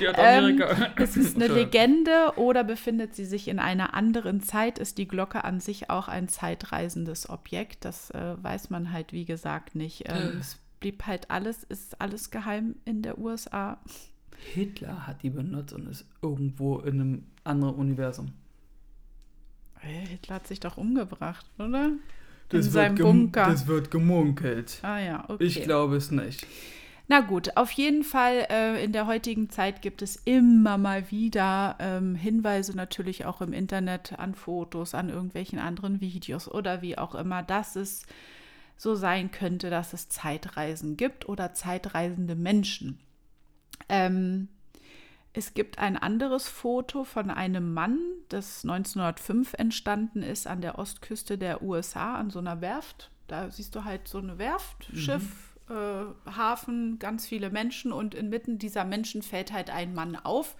Die hat Amerika. Es ist eine Legende oder befindet sie sich in einer anderen Zeit? Ist die Glocke an sich auch ein zeitreisendes Objekt? Das weiß man halt, wie gesagt, nicht. Es blieb halt ist alles geheim in der USA. Hitler hat die benutzt und ist irgendwo in einem anderen Universum. Hitler hat sich doch umgebracht, oder? In seinem Bunker. Das wird gemunkelt. Ah ja, okay. Ich glaube es nicht. Na gut, auf jeden Fall in der heutigen Zeit gibt es immer mal wieder Hinweise, natürlich auch im Internet, an Fotos, an irgendwelchen anderen Videos oder wie auch immer, dass es so sein könnte, dass es Zeitreisen gibt oder zeitreisende Menschen. Es gibt ein anderes Foto von einem Mann, das 1905 entstanden ist an der Ostküste der USA, an so einer Werft. Da siehst du halt so eine Werft, Schiff, Hafen, ganz viele Menschen. Und inmitten dieser Menschen fällt halt ein Mann auf,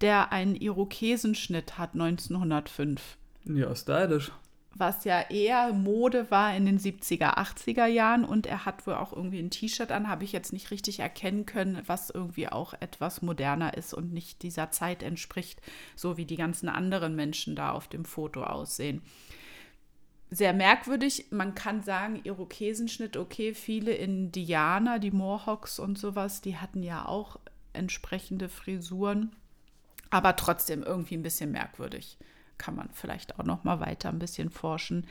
der einen Irokesenschnitt hat 1905. Ja, stylisch. Was ja eher Mode war in den 70er, 80er Jahren. Und er hat wohl auch irgendwie ein T-Shirt an, habe ich jetzt nicht richtig erkennen können, was irgendwie auch etwas moderner ist und nicht dieser Zeit entspricht, so wie die ganzen anderen Menschen da auf dem Foto aussehen. Sehr merkwürdig. Man kann sagen, Irokesenschnitt, okay, viele Indianer, die Mohawks und sowas, die hatten ja auch entsprechende Frisuren, aber trotzdem irgendwie ein bisschen merkwürdig. Kann man vielleicht auch noch mal weiter ein bisschen forschen.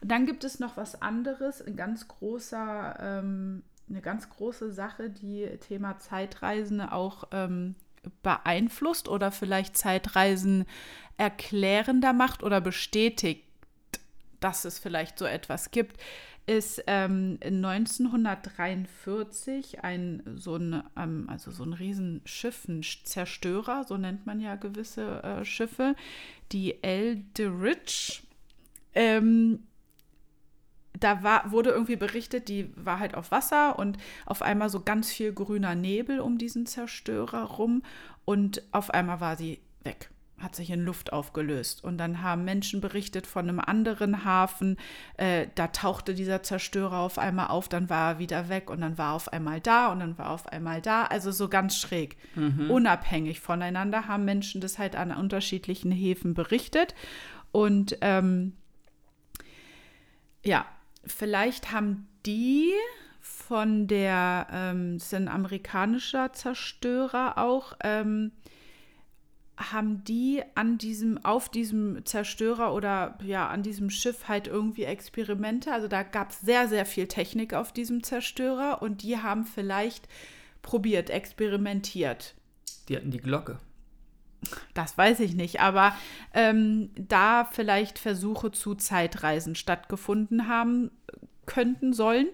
Und dann gibt es noch was anderes, eine ganz große Sache, die Thema Zeitreisen auch beeinflusst oder vielleicht Zeitreisen erklärender macht oder bestätigt, dass es vielleicht so etwas gibt, ist 1943 so ein Riesenschiff, ein Zerstörer, so nennt man ja gewisse Schiffe, die Eldridge. Wurde irgendwie berichtet, die war halt auf Wasser und auf einmal so ganz viel grüner Nebel um diesen Zerstörer rum und auf einmal war sie weg. Hat sich in Luft aufgelöst. Und dann haben Menschen berichtet von einem anderen Hafen, da tauchte dieser Zerstörer auf einmal auf, dann war er wieder weg und dann war er auf einmal da und dann war er auf einmal da. Also so ganz schräg. Unabhängig voneinander haben Menschen das halt an unterschiedlichen Häfen berichtet. Und vielleicht haben die von der, das ist ein amerikanischer Zerstörer auch, haben die auf diesem Zerstörer oder an diesem Schiff halt irgendwie Experimente. Also da gab es sehr, sehr viel Technik auf diesem Zerstörer und die haben vielleicht probiert, experimentiert. Die hatten die Glocke. Das weiß ich nicht, aber da vielleicht Versuche zu Zeitreisen stattgefunden haben könnten sollen.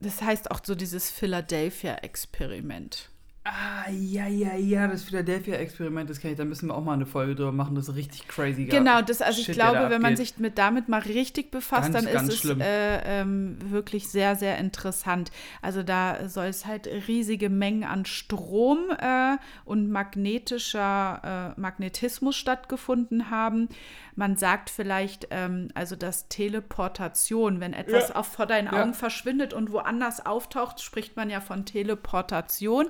Das heißt auch so dieses Philadelphia-Experiment. Ah, ja, das Philadelphia-Experiment, das kenne ich, da müssen wir auch mal eine Folge drüber machen, das ist richtig crazy. Genau, das, also Shit, ich glaube, wenn man sich damit mal richtig befasst, dann ist es wirklich sehr, sehr interessant. Also da soll es halt riesige Mengen an Strom und Magnetismus stattgefunden haben. Man sagt vielleicht, also dass Teleportation, wenn etwas auch vor deinen Augen verschwindet und woanders auftaucht, spricht man ja von Teleportation.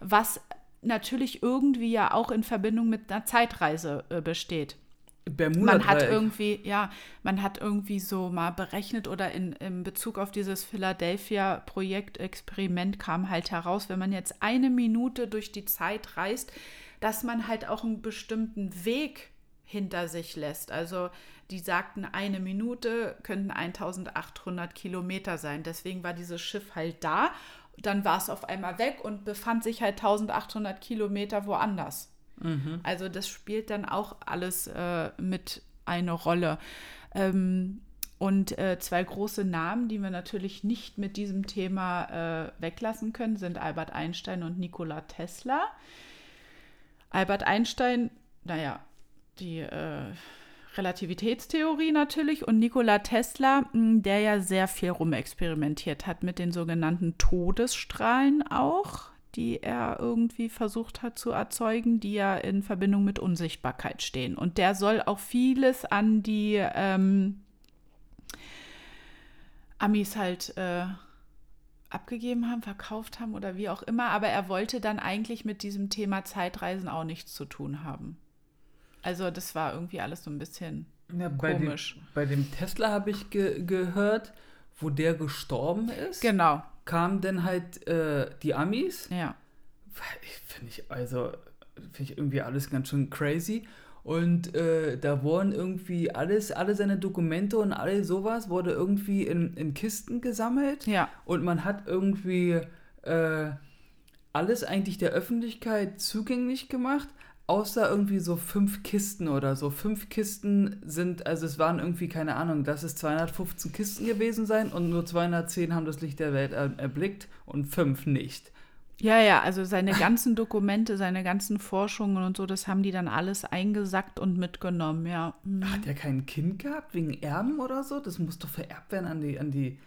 Was natürlich irgendwie ja auch in Verbindung mit einer Zeitreise besteht. Man hat irgendwie, so mal berechnet oder in Bezug auf dieses Philadelphia-Projekt-Experiment kam halt heraus, wenn man jetzt 1 Minute durch die Zeit reist, dass man halt auch einen bestimmten Weg hinter sich lässt. Also die sagten, 1 Minute könnten 1800 Kilometer sein. Deswegen war dieses Schiff halt da. Dann war es auf einmal weg und befand sich halt 1800 Kilometer woanders. Mhm. Also das spielt dann auch alles mit eine Rolle. Und 2 große Namen, die wir natürlich nicht mit diesem Thema weglassen können, sind Albert Einstein und Nikola Tesla. Albert Einstein, die Relativitätstheorie natürlich und Nikola Tesla, der ja sehr viel rumexperimentiert hat mit den sogenannten Todesstrahlen auch, die er irgendwie versucht hat zu erzeugen, die ja in Verbindung mit Unsichtbarkeit stehen. Und der soll auch vieles an die Amis halt abgegeben haben, verkauft haben oder wie auch immer, aber er wollte dann eigentlich mit diesem Thema Zeitreisen auch nichts zu tun haben. Also das war irgendwie alles so ein bisschen komisch. Bei dem Tesla habe ich gehört, wo der gestorben ist, genau, kamen dann halt die Amis. Ja. Finde ich irgendwie alles ganz schön crazy. Und da wurden irgendwie alle seine Dokumente und all sowas wurde irgendwie in Kisten gesammelt. Ja. Und man hat irgendwie alles eigentlich der Öffentlichkeit zugänglich gemacht. Außer irgendwie so 5 Kisten oder so. 5 Kisten sind, also es waren irgendwie, keine Ahnung, lass es 215 Kisten gewesen sein und nur 210 haben das Licht der Welt erblickt und 5 nicht. Ja, also seine ganzen Dokumente, seine ganzen Forschungen und so, das haben die dann alles eingesackt und mitgenommen, ja. Mhm. Hat der kein Kind gehabt wegen Erben oder so? Das muss doch vererbt werden an die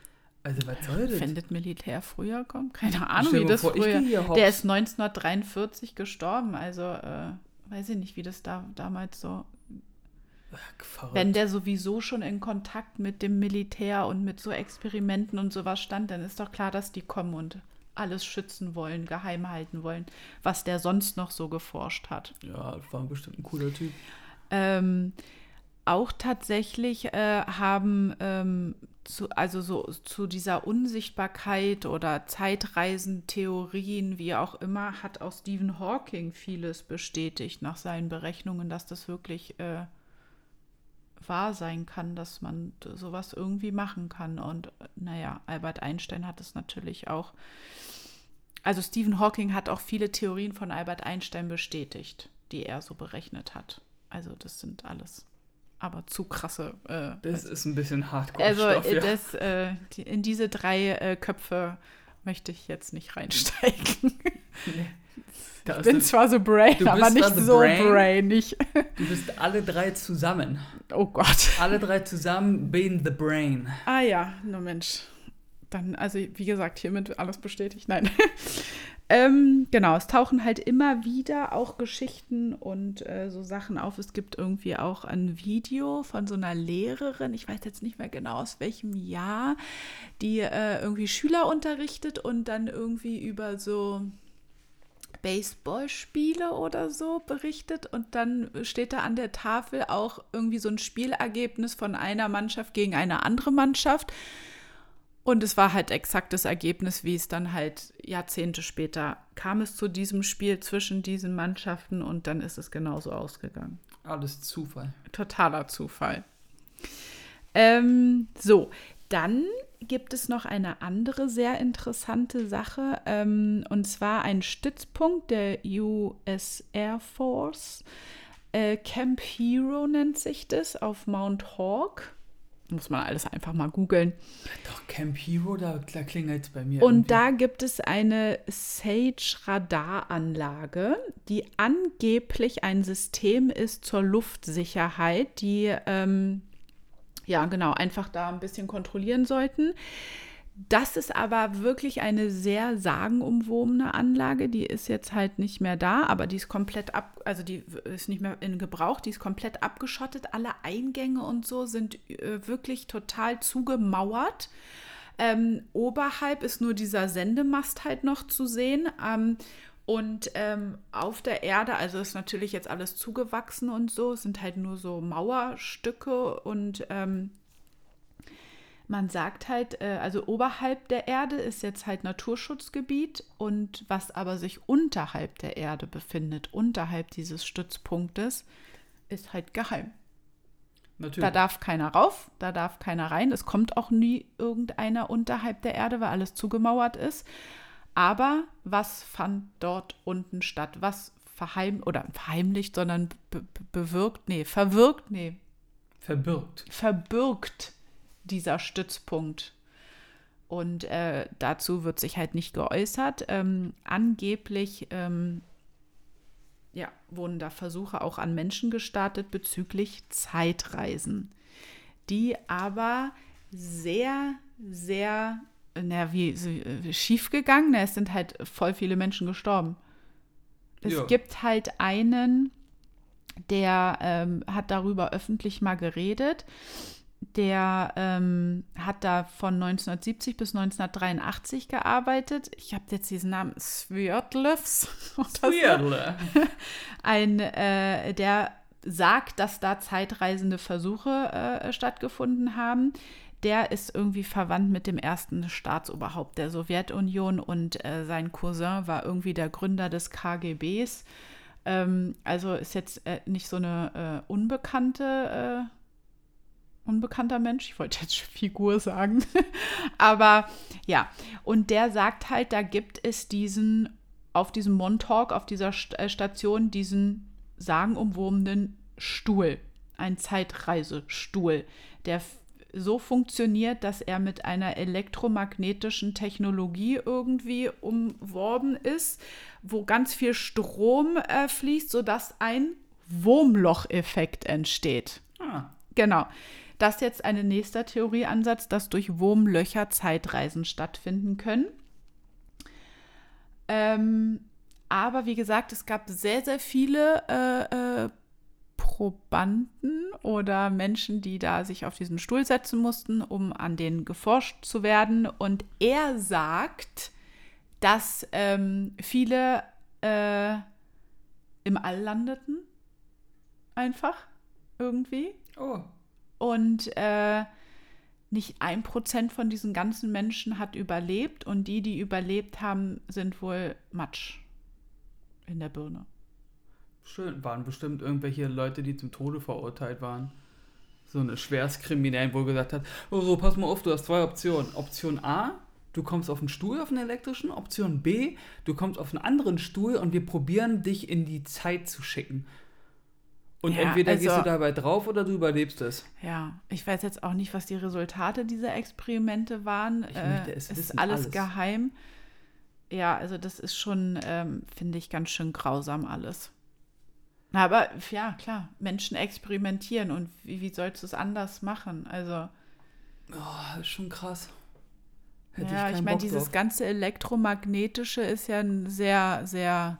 also was soll das? Findet Militär früher kommen? Keine Ahnung, wie das früher... Der ist 1943 gestorben, also... Weiß ich nicht, wie das damals so... Ach, wenn der sowieso schon in Kontakt mit dem Militär und mit so Experimenten und sowas stand, dann ist doch klar, dass die kommen und alles schützen wollen, geheim halten wollen, was der sonst noch so geforscht hat. Ja, war bestimmt ein cooler Typ. Auch tatsächlich haben... Zu dieser Unsichtbarkeit oder Zeitreisentheorien, wie auch immer, hat auch Stephen Hawking vieles bestätigt nach seinen Berechnungen, dass das wirklich wahr sein kann, dass man sowas irgendwie machen kann. Und Albert Einstein hat es natürlich auch. Also Stephen Hawking hat auch viele Theorien von Albert Einstein bestätigt, die er so berechnet hat. Also das sind alles... aber zu krasse. Das ist ein bisschen hardcore. Also das, in diese 3 Köpfe möchte ich jetzt nicht reinsteigen. Nee. Ich bin zwar so brain, aber nicht so brainig. Du bist alle 3 zusammen. Oh Gott. Alle 3 zusammen being the brain. Ah ja, na Mensch. Dann, also wie gesagt, hiermit alles bestätigt. Nein. Es tauchen halt immer wieder auch Geschichten und so Sachen auf. Es gibt irgendwie auch ein Video von so einer Lehrerin, ich weiß jetzt nicht mehr genau aus welchem Jahr, die irgendwie Schüler unterrichtet und dann irgendwie über so Baseballspiele oder so berichtet und dann steht da an der Tafel auch irgendwie so ein Spielergebnis von einer Mannschaft gegen eine andere Mannschaft. Und es war halt exakt das Ergebnis, wie es dann halt Jahrzehnte später kam es zu diesem Spiel zwischen diesen Mannschaften und dann ist es genauso ausgegangen. Alles Zufall. Totaler Zufall. Dann gibt es noch eine andere sehr interessante Sache und zwar ein Stützpunkt der US Air Force. Camp Hero nennt sich das, auf Mount Hawk. muss man alles einfach mal googeln. Doch, Camp Hero, da klingelt es bei mir. Und da gibt es eine Sage-Radaranlage, die angeblich ein System ist zur Luftsicherheit, die einfach da ein bisschen kontrollieren sollten. Das ist aber wirklich eine sehr sagenumwobene Anlage. Die ist jetzt halt nicht mehr da, aber die ist die ist nicht mehr in Gebrauch, die ist komplett abgeschottet. Alle Eingänge und so sind wirklich total zugemauert. Oberhalb ist nur dieser Sendemast halt noch zu sehen. Und auf der Erde, also ist natürlich jetzt alles zugewachsen und so, es sind halt nur so Mauerstücke und man sagt halt, also oberhalb der Erde ist jetzt halt Naturschutzgebiet und was aber sich unterhalb der Erde befindet, unterhalb dieses Stützpunktes, ist halt geheim. Natürlich. Da darf keiner rauf, da darf keiner rein. Es kommt auch nie irgendeiner unterhalb der Erde, weil alles zugemauert ist. Aber was fand dort unten statt? Was verbirgt dieser Stützpunkt. Und dazu wird sich halt nicht geäußert. Angeblich wurden da Versuche auch an Menschen gestartet bezüglich Zeitreisen, die aber sehr, sehr schief gegangen. Es sind halt voll viele Menschen gestorben. Es gibt halt einen, der hat darüber öffentlich mal geredet. Der hat da von 1970 bis 1983 gearbeitet. Ich habe jetzt diesen Namen Sviertlöfs. Der sagt, dass da zeitreisende Versuche stattgefunden haben. Der ist irgendwie verwandt mit dem ersten Staatsoberhaupt der Sowjetunion und sein Cousin war irgendwie der Gründer des KGBs. Also ist jetzt nicht so eine unbekannter Mensch, ich wollte jetzt Figur sagen, aber ja, und der sagt halt, da gibt es auf diesem Montauk, auf dieser Station, diesen sagenumwobenen Stuhl, ein Zeitreisestuhl, der so funktioniert, dass er mit einer elektromagnetischen Technologie irgendwie umworben ist, wo ganz viel Strom fließt, sodass ein Wurmloch-Effekt entsteht. Ah. Genau. Das ist jetzt ein nächster Theorieansatz, dass durch Wurmlöcher Zeitreisen stattfinden können. Aber wie gesagt, es gab sehr, sehr viele Probanden oder Menschen, die da sich auf diesen Stuhl setzen mussten, um an denen geforscht zu werden. Und er sagt, dass viele im All landeten. Einfach. Irgendwie. Oh. Und nicht 1% von diesen ganzen Menschen hat überlebt und die überlebt haben, sind wohl Matsch in der Birne. Schön, waren bestimmt irgendwelche Leute, die zum Tode verurteilt waren. So eine Schwerstkriminellen, wo gesagt hat, oh so, pass mal auf, du hast zwei Optionen. Option A, du kommst auf einen Stuhl, auf einen elektrischen. Option B, du kommst auf einen anderen Stuhl und wir probieren dich in die Zeit zu schicken. Und ja, entweder gehst du dabei drauf oder du überlebst es. Ja, ich weiß jetzt auch nicht, was die Resultate dieser Experimente waren. Ich möchte es wissen, ist alles geheim. Ja, also das ist schon, finde ich, ganz schön grausam alles. Aber ja, klar, Menschen experimentieren und wie sollst du es anders machen? Also oh, das ist schon krass. Hätte ja, ich meine, dieses ganze Elektromagnetische ist ja ein sehr, sehr,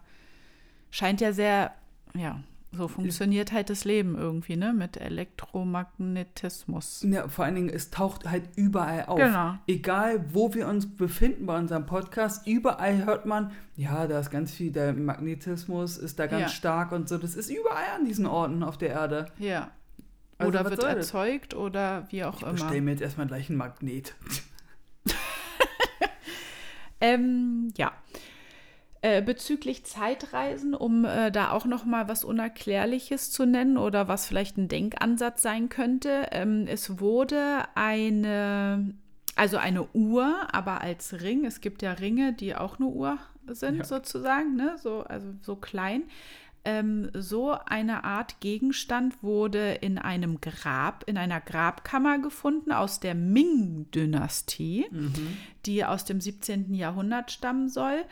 scheint ja sehr, ja. So funktioniert halt das Leben irgendwie, ne? Mit Elektromagnetismus. Ja, vor allen Dingen, es taucht halt überall auf. Genau. Egal, wo wir uns befinden bei unserem Podcast, überall hört man, ja, da ist ganz viel, der Magnetismus ist da ganz stark und so. Das ist überall an diesen Orten auf der Erde. Ja. Also, oder wird erzeugt oder wie auch immer. Ich bestelle mir jetzt erstmal gleich einen Magnet. Ja. Bezüglich Zeitreisen, um da auch noch mal was Unerklärliches zu nennen oder was vielleicht ein Denkansatz sein könnte. Es wurde eine Uhr, aber als Ring. Es gibt ja Ringe, die auch eine Uhr sind, sozusagen, ne? So, also so klein. so eine Art Gegenstand wurde in einem Grab, in einer Grabkammer gefunden aus der Ming-Dynastie, die aus dem 17. Jahrhundert stammen soll.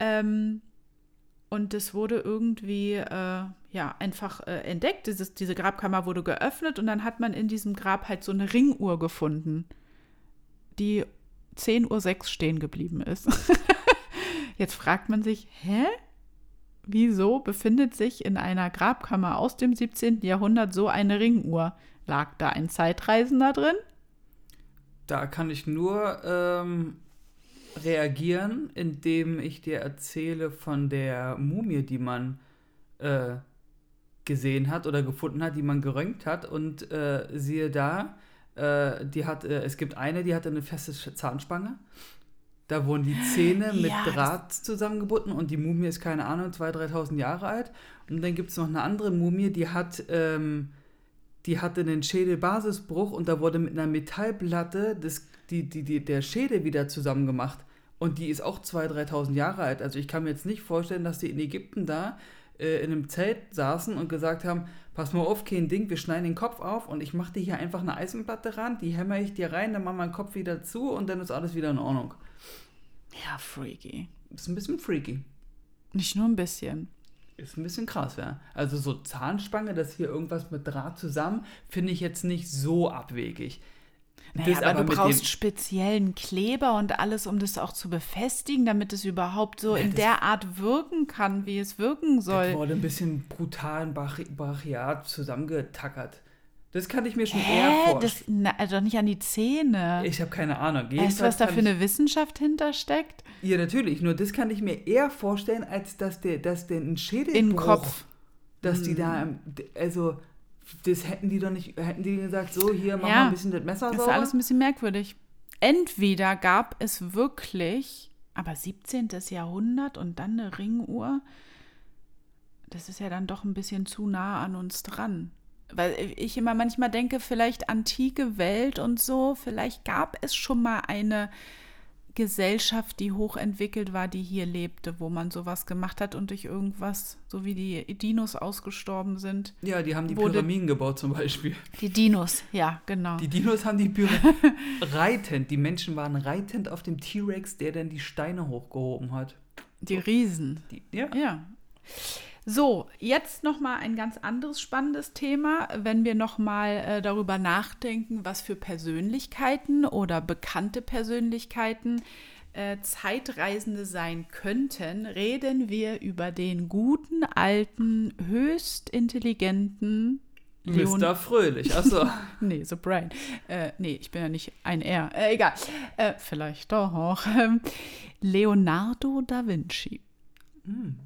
Und das wurde irgendwie einfach entdeckt. Diese Grabkammer wurde geöffnet und dann hat man in diesem Grab halt so eine Ringuhr gefunden, die 10:06 Uhr stehen geblieben ist. Jetzt fragt man sich, wieso befindet sich in einer Grabkammer aus dem 17. Jahrhundert so eine Ringuhr? Lag da ein Zeitreisender drin? Da kann ich nur reagieren, indem ich dir erzähle von der Mumie, die man gesehen hat oder gefunden hat, die man geröntgt hat. Und siehe da, es gibt eine, die hatte eine feste Zahnspange. Da wurden die Zähne mit Draht zusammengebunden und die Mumie ist, keine Ahnung, 2.000, 3.000 Jahre alt. Und dann gibt es noch eine andere Mumie, die hatte einen Schädelbasisbruch und da wurde mit einer Metallplatte der Schädel wieder zusammengemacht. Und die ist auch 2.000, 3.000 Jahre alt. Also ich kann mir jetzt nicht vorstellen, dass die in Ägypten da in einem Zelt saßen und gesagt haben, pass mal auf, kein Ding, wir schneiden den Kopf auf und ich mache dir hier einfach eine Eisenplatte ran, die hämmer ich dir rein, dann machen wir den Kopf wieder zu und dann ist alles wieder in Ordnung. Ja, freaky. Ist ein bisschen freaky. Nicht nur ein bisschen. Ist ein bisschen krass, ja. Also so Zahnspange, dass hier irgendwas mit Draht zusammen, finde ich jetzt nicht so abwegig. Naja, aber du brauchst speziellen Kleber und alles, um das auch zu befestigen, damit es überhaupt so in der Art wirken kann, wie es wirken soll. Das wurde ein bisschen brutal brachial zusammengetackert. Das kann ich mir schon eher vorstellen. Doch nicht an die Zähne. Ich habe keine Ahnung. Weißt du, was da für eine Wissenschaft hintersteckt? Ja, natürlich. Nur das kann ich mir eher vorstellen, als dass der einen Schädelbruch... Im Kopf. Dass die da... Also... Das hätten die gesagt, so, hier, mach mal ein bisschen das Messer sauber. Das ist alles ein bisschen merkwürdig. Entweder gab es wirklich, aber 17. Jahrhundert und dann eine Ringuhr, das ist ja dann doch ein bisschen zu nah an uns dran. Weil ich immer manchmal denke, vielleicht antike Welt und so, vielleicht gab es schon mal eine Gesellschaft, die hochentwickelt war, die hier lebte, wo man sowas gemacht hat und durch irgendwas, so wie die Dinos ausgestorben sind. Ja, die haben die Pyramiden gebaut zum Beispiel. Die Dinos, ja, genau. Die Dinos haben die Pyramiden reitend, die Menschen waren reitend auf dem T-Rex, der dann die Steine hochgehoben hat. Die Riesen. Ja. So, jetzt nochmal ein ganz anderes spannendes Thema, wenn wir nochmal darüber nachdenken, was für Persönlichkeiten oder bekannte Persönlichkeiten Zeitreisende sein könnten, reden wir über den guten, alten, höchst intelligenten Mr. Fröhlich, achso. Nee, so Brian. Ich bin ja nicht ein R. Egal, vielleicht doch auch. Leonardo da Vinci.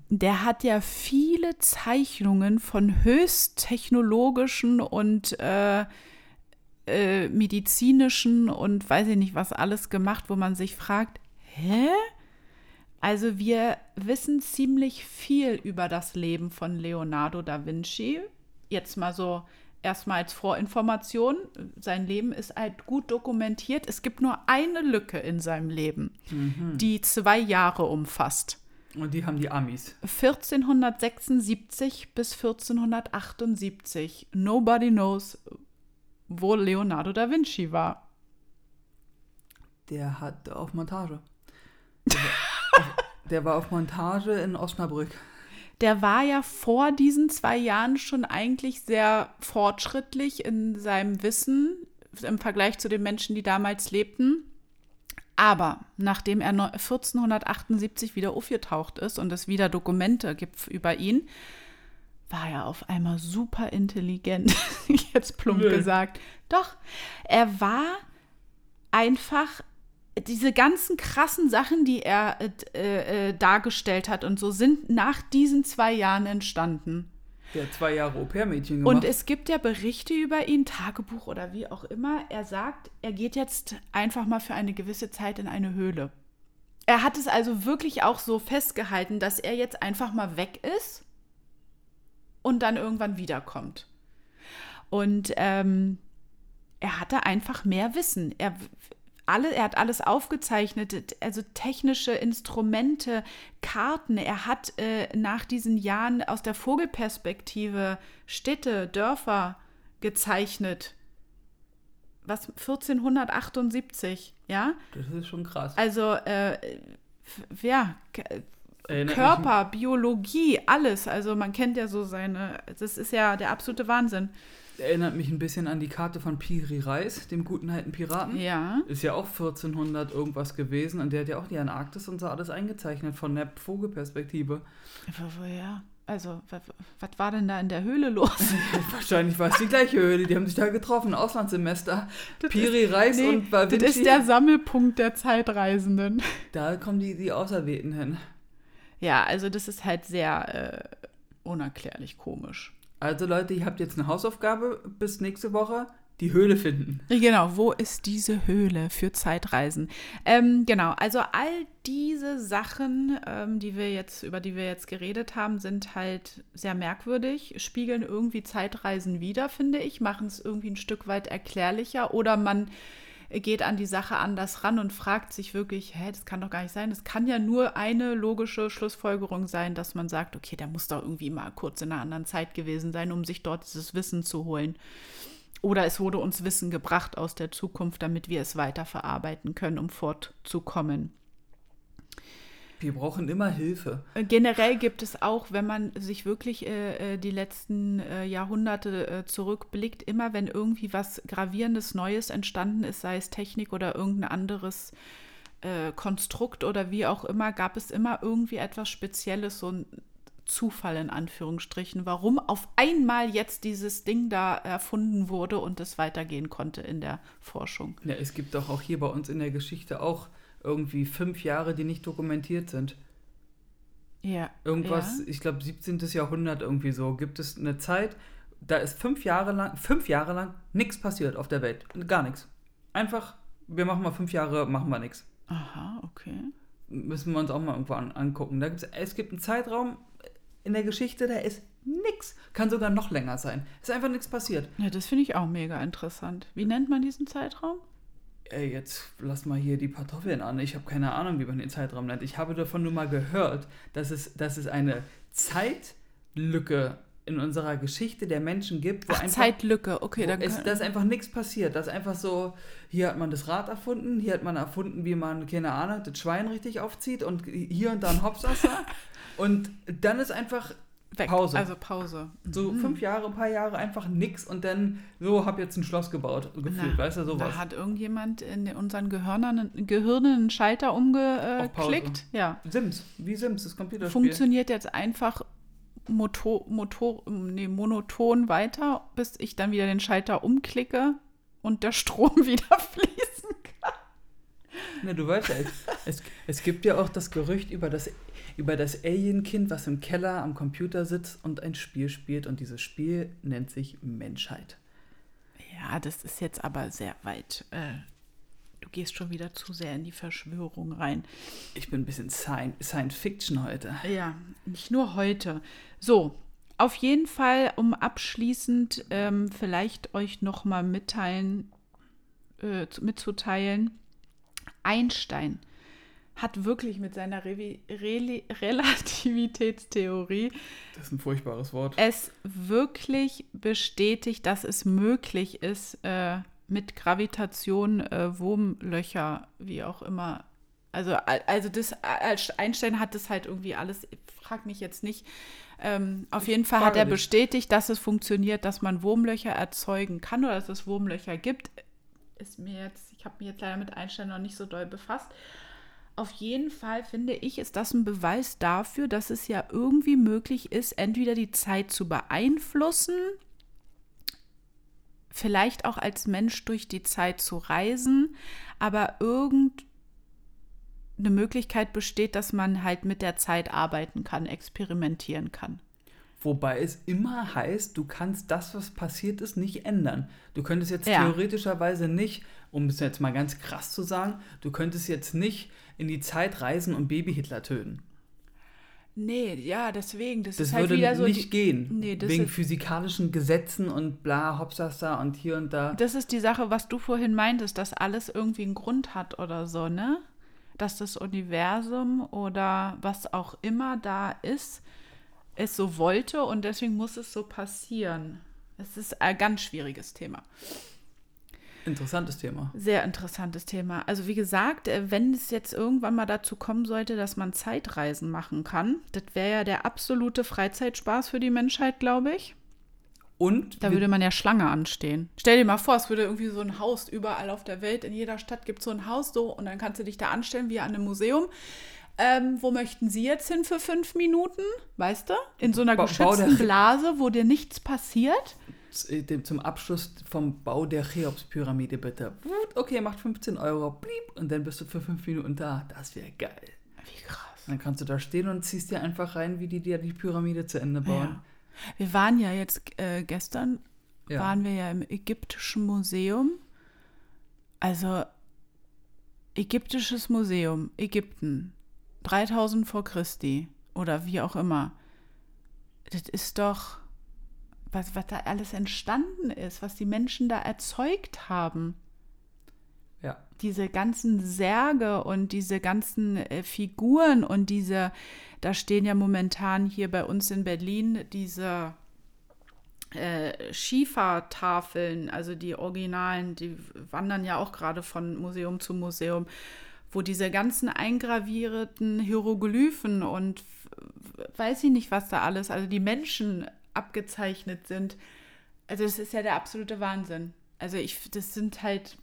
Der hat ja viele Zeichnungen von höchst technologischen und medizinischen und weiß ich nicht was alles gemacht, wo man sich fragt, Also wir wissen ziemlich viel über das Leben von Leonardo da Vinci. Jetzt mal so erstmal als Vorinformation. Sein Leben ist halt gut dokumentiert. Es gibt nur eine Lücke in seinem Leben, die 2 Jahre umfasst. Und die haben die Amis. 1476 bis 1478. Nobody knows, wo Leonardo da Vinci war. Der hat auf Montage. Der war auf Montage in Osnabrück. Der war ja vor diesen 2 Jahren schon eigentlich sehr fortschrittlich in seinem Wissen im Vergleich zu den Menschen, die damals lebten. Aber nachdem er 1478 wieder aufgetaucht ist und es wieder Dokumente gibt über ihn, war er auf einmal super intelligent, jetzt plump gesagt. Doch, er war einfach diese ganzen krassen Sachen, die er dargestellt hat und so, sind nach diesen 2 Jahren entstanden. Der hat 2 Jahre Au-pair-Mädchen gemacht. Und es gibt ja Berichte über ihn, Tagebuch oder wie auch immer. Er sagt, er geht jetzt einfach mal für eine gewisse Zeit in eine Höhle. Er hat es also wirklich auch so festgehalten, dass er jetzt einfach mal weg ist und dann irgendwann wiederkommt. Und er hatte einfach mehr Wissen. Er er hat alles aufgezeichnet, also technische Instrumente, Karten. Er hat nach diesen Jahren aus der Vogelperspektive Städte, Dörfer gezeichnet. Was, 1478, ja? Das ist schon krass. Also, Körper, Biologie, alles. Also man kennt ja so seine, das ist ja der absolute Wahnsinn. Erinnert mich ein bisschen an die Karte von Piri Reis, dem guten alten Piraten. Ja. Ist ja auch 1400 irgendwas gewesen und der hat ja auch die Antarktis und so alles eingezeichnet von der Vogelperspektive. Woher? Also, was war denn da in der Höhle los? Wahrscheinlich war es die gleiche Höhle, die haben sich da getroffen, Auslandssemester. Das Piri Reis und Da Vinci. Das ist der Sammelpunkt der Zeitreisenden. Da kommen die Auserwählten hin. Ja, also das ist halt sehr unerklärlich komisch. Also Leute, ihr habt jetzt eine Hausaufgabe bis nächste Woche, die Höhle finden. Genau, wo ist diese Höhle für Zeitreisen? Genau, also all diese Sachen, über die wir jetzt geredet haben, sind halt sehr merkwürdig, spiegeln irgendwie Zeitreisen wider, finde ich, machen es irgendwie ein Stück weit erklärlicher oder man geht an die Sache anders ran und fragt sich wirklich, das kann doch gar nicht sein. Das kann ja nur eine logische Schlussfolgerung sein, dass man sagt, okay, der muss doch irgendwie mal kurz in einer anderen Zeit gewesen sein, um sich dort dieses Wissen zu holen. Oder es wurde uns Wissen gebracht aus der Zukunft, damit wir es weiterverarbeiten können, um fortzukommen. Wir brauchen immer Hilfe. Generell gibt es auch, wenn man sich wirklich die letzten Jahrhunderte zurückblickt, immer wenn irgendwie was Gravierendes, Neues entstanden ist, sei es Technik oder irgendein anderes Konstrukt oder wie auch immer, gab es immer irgendwie etwas Spezielles, so ein Zufall in Anführungsstrichen, warum auf einmal jetzt dieses Ding da erfunden wurde und es weitergehen konnte in der Forschung. Ja, es gibt doch auch hier bei uns in der Geschichte auch irgendwie 5 Jahre, die nicht dokumentiert sind. Ja. Irgendwas, ja. Ich glaube 17. Jahrhundert irgendwie so, gibt es eine Zeit, da ist 5 Jahre lang nichts passiert auf der Welt. Gar nichts. Einfach, wir machen mal 5 Jahre, machen wir nichts. Aha, okay. Müssen wir uns auch mal irgendwo angucken. Es gibt einen Zeitraum in der Geschichte, da ist nichts. Kann sogar noch länger sein. Ist einfach nichts passiert. Ja, das finde ich auch mega interessant. Wie nennt man diesen Zeitraum? Ey, jetzt lass mal hier die Kartoffeln an. Ich habe keine Ahnung, wie man den Zeitraum nennt. Ich habe davon nur mal gehört, dass es eine Zeitlücke in unserer Geschichte der Menschen gibt. Wo Zeitlücke, okay. Dass einfach nichts passiert. Dass einfach so, hier hat man das Rad erfunden, hier hat man erfunden, wie man, keine Ahnung, das Schwein richtig aufzieht und hier und da ein Hopsasser. Und dann ist einfach weg. Pause. Also Pause. So 5 Jahre, ein paar Jahre einfach nix und dann so, hab jetzt ein Schloss gebaut, gefühlt, weißt du, sowas. Da hat irgendjemand in unseren Gehirnen einen Schalter umgeklickt. Ja. Sims, wie Sims, das Computerspiel. Funktioniert jetzt einfach monoton weiter, bis ich dann wieder den Schalter umklicke und der Strom wieder fließen kann. Na, du weißt ja, es gibt ja auch das Gerücht über das Alien-Kind, was im Keller am Computer sitzt und ein Spiel spielt. Und dieses Spiel nennt sich Menschheit. Ja, das ist jetzt aber sehr weit. Du gehst schon wieder zu sehr in die Verschwörung rein. Ich bin ein bisschen Science-Fiction heute. Ja, nicht nur heute. So, auf jeden Fall, um abschließend vielleicht euch noch mal mitzuteilen, Einstein hat wirklich mit seiner Relativitätstheorie, das ist ein furchtbares Wort, es wirklich bestätigt, dass es möglich ist, mit Gravitation, Wurmlöcher, wie auch immer. Also das, Einstein hat das halt irgendwie alles, frag mich jetzt nicht. Auf jeden Fall hat er bestätigt, dass es funktioniert, dass man Wurmlöcher erzeugen kann oder dass es Wurmlöcher gibt. Ich habe mich jetzt leider mit Einstein noch nicht so doll befasst. Auf jeden Fall, finde ich, ist das ein Beweis dafür, dass es ja irgendwie möglich ist, entweder die Zeit zu beeinflussen, vielleicht auch als Mensch durch die Zeit zu reisen, aber irgendeine Möglichkeit besteht, dass man halt mit der Zeit arbeiten kann, experimentieren kann. Wobei es immer heißt, du kannst das, was passiert ist, nicht ändern. Du könntest jetzt theoretischerweise nicht, um es jetzt mal ganz krass zu sagen, du könntest jetzt nicht in die Zeit reisen und Baby Hitler töten. Nee, ja, deswegen. Das ist halt wieder so. Das würde nicht gehen. Nee, wegen physikalischen Gesetzen und bla, hopsasa und hier und da. Das ist die Sache, was du vorhin meintest, dass alles irgendwie einen Grund hat oder so, ne? Dass das Universum oder was auch immer da ist, es so wollte und deswegen muss es so passieren. Es ist ein ganz schwieriges Thema. Interessantes Thema. Sehr interessantes Thema. Also wie gesagt, wenn es jetzt irgendwann mal dazu kommen sollte, dass man Zeitreisen machen kann, das wäre ja der absolute Freizeitspaß für die Menschheit, glaube ich. Und? Da würde man ja Schlange anstehen. Stell dir mal vor, es würde irgendwie so ein Haus überall auf der Welt, in jeder Stadt gibt es so ein Haus, so, und dann kannst du dich da anstellen wie an einem Museum. Wo möchten Sie jetzt hin für 5 Minuten? Weißt du? In so einer geschützten Blase, wo dir nichts passiert. Zum Abschluss vom Bau der Cheops-Pyramide bitte. Okay, macht 15 €, blieb, und dann bist du für 5 Minuten da. Das wäre geil. Wie krass. Dann kannst du da stehen und ziehst dir einfach rein, wie die dir die Pyramide zu Ende bauen. Ja. Wir waren ja jetzt gestern, ja, waren wir ja im Ägyptischen Museum. Also Ägyptisches Museum, Ägypten, 3000 vor Christi oder wie auch immer. Das ist doch... Was da alles entstanden ist, was die Menschen da erzeugt haben. Ja. Diese ganzen Särge und diese ganzen Figuren und diese, da stehen ja momentan hier bei uns in Berlin diese Schiefertafeln, also die Originalen, die wandern ja auch gerade von Museum zu Museum, wo diese ganzen eingravierten Hieroglyphen und weiß ich nicht, was da alles, also die Menschen abgezeichnet sind. Also das ist ja der absolute Wahnsinn. Also das sind halt,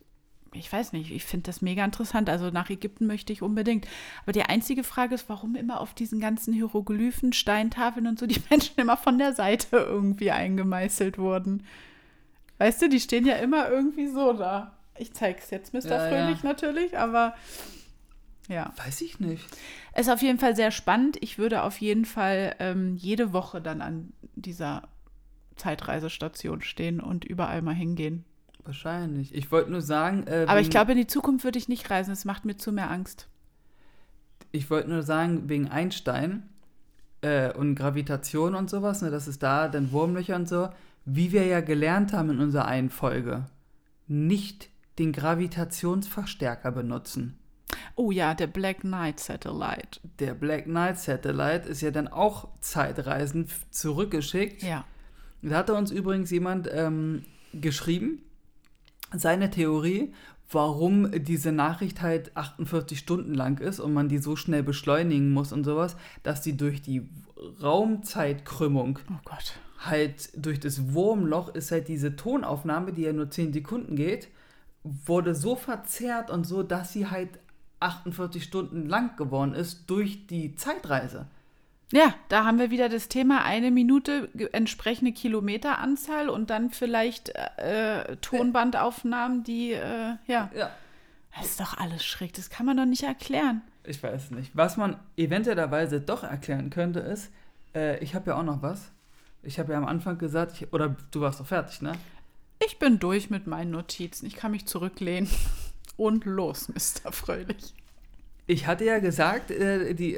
ich weiß nicht, ich finde das mega interessant. Also nach Ägypten möchte ich unbedingt. Aber die einzige Frage ist, warum immer auf diesen ganzen Hieroglyphen, Steintafeln und so die Menschen immer von der Seite irgendwie eingemeißelt wurden. Weißt du, die stehen ja immer irgendwie so da. Ich zeig's jetzt, Mr. Fröhlich, ja, natürlich, aber ja. Weiß ich nicht. Ist auf jeden Fall sehr spannend. Ich würde auf jeden Fall jede Woche dann an dieser Zeitreisestation stehen und überall mal hingehen. Wahrscheinlich. Ich wollte nur sagen... aber ich glaube, in die Zukunft würde ich nicht reisen. Es macht mir zu mehr Angst. Ich wollte nur sagen, wegen Einstein und Gravitation und sowas, ne, das ist da, dann Wurmlöcher und so, wie wir ja gelernt haben in unserer einen Folge, nicht den Gravitationsverstärker benutzen. Oh ja, der Black Knight Satellite. Der Black Knight Satellite ist ja dann auch Zeitreisen zurückgeschickt. Ja. Da hatte uns übrigens jemand geschrieben, seine Theorie, warum diese Nachricht halt 48 Stunden lang ist und man die so schnell beschleunigen muss und sowas, dass die durch die Raumzeitkrümmung, oh Gott, halt durch das Wurmloch ist halt diese Tonaufnahme, die ja nur 10 Sekunden geht, wurde so verzerrt und so, dass sie halt 48 Stunden lang geworden ist durch die Zeitreise. Ja, da haben wir wieder das Thema 1 Minute, entsprechende Kilometeranzahl und dann vielleicht Tonbandaufnahmen, die, ja. Das ist doch alles schräg, das kann man doch nicht erklären. Ich weiß nicht. Was man eventuellerweise doch erklären könnte ist, ich habe ja auch noch was. Ich habe ja am Anfang gesagt, oder du warst doch fertig, ne? Ich bin durch mit meinen Notizen, ich kann mich zurücklehnen. Und los, Mr. Fröhlich. Ich hatte ja gesagt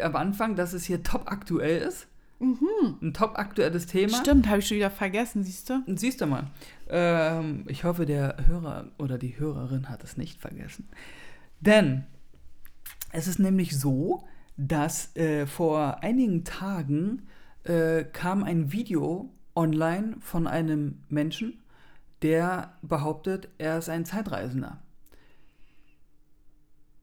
am Anfang, dass es hier top aktuell ist. Mhm. Ein top aktuelles Thema. Stimmt, habe ich schon wieder vergessen, siehst du? Siehst du mal. Ich hoffe, der Hörer oder die Hörerin hat es nicht vergessen. Denn es ist nämlich so, dass vor einigen Tagen kam ein Video online von einem Menschen, der behauptet, er ist ein Zeitreisender.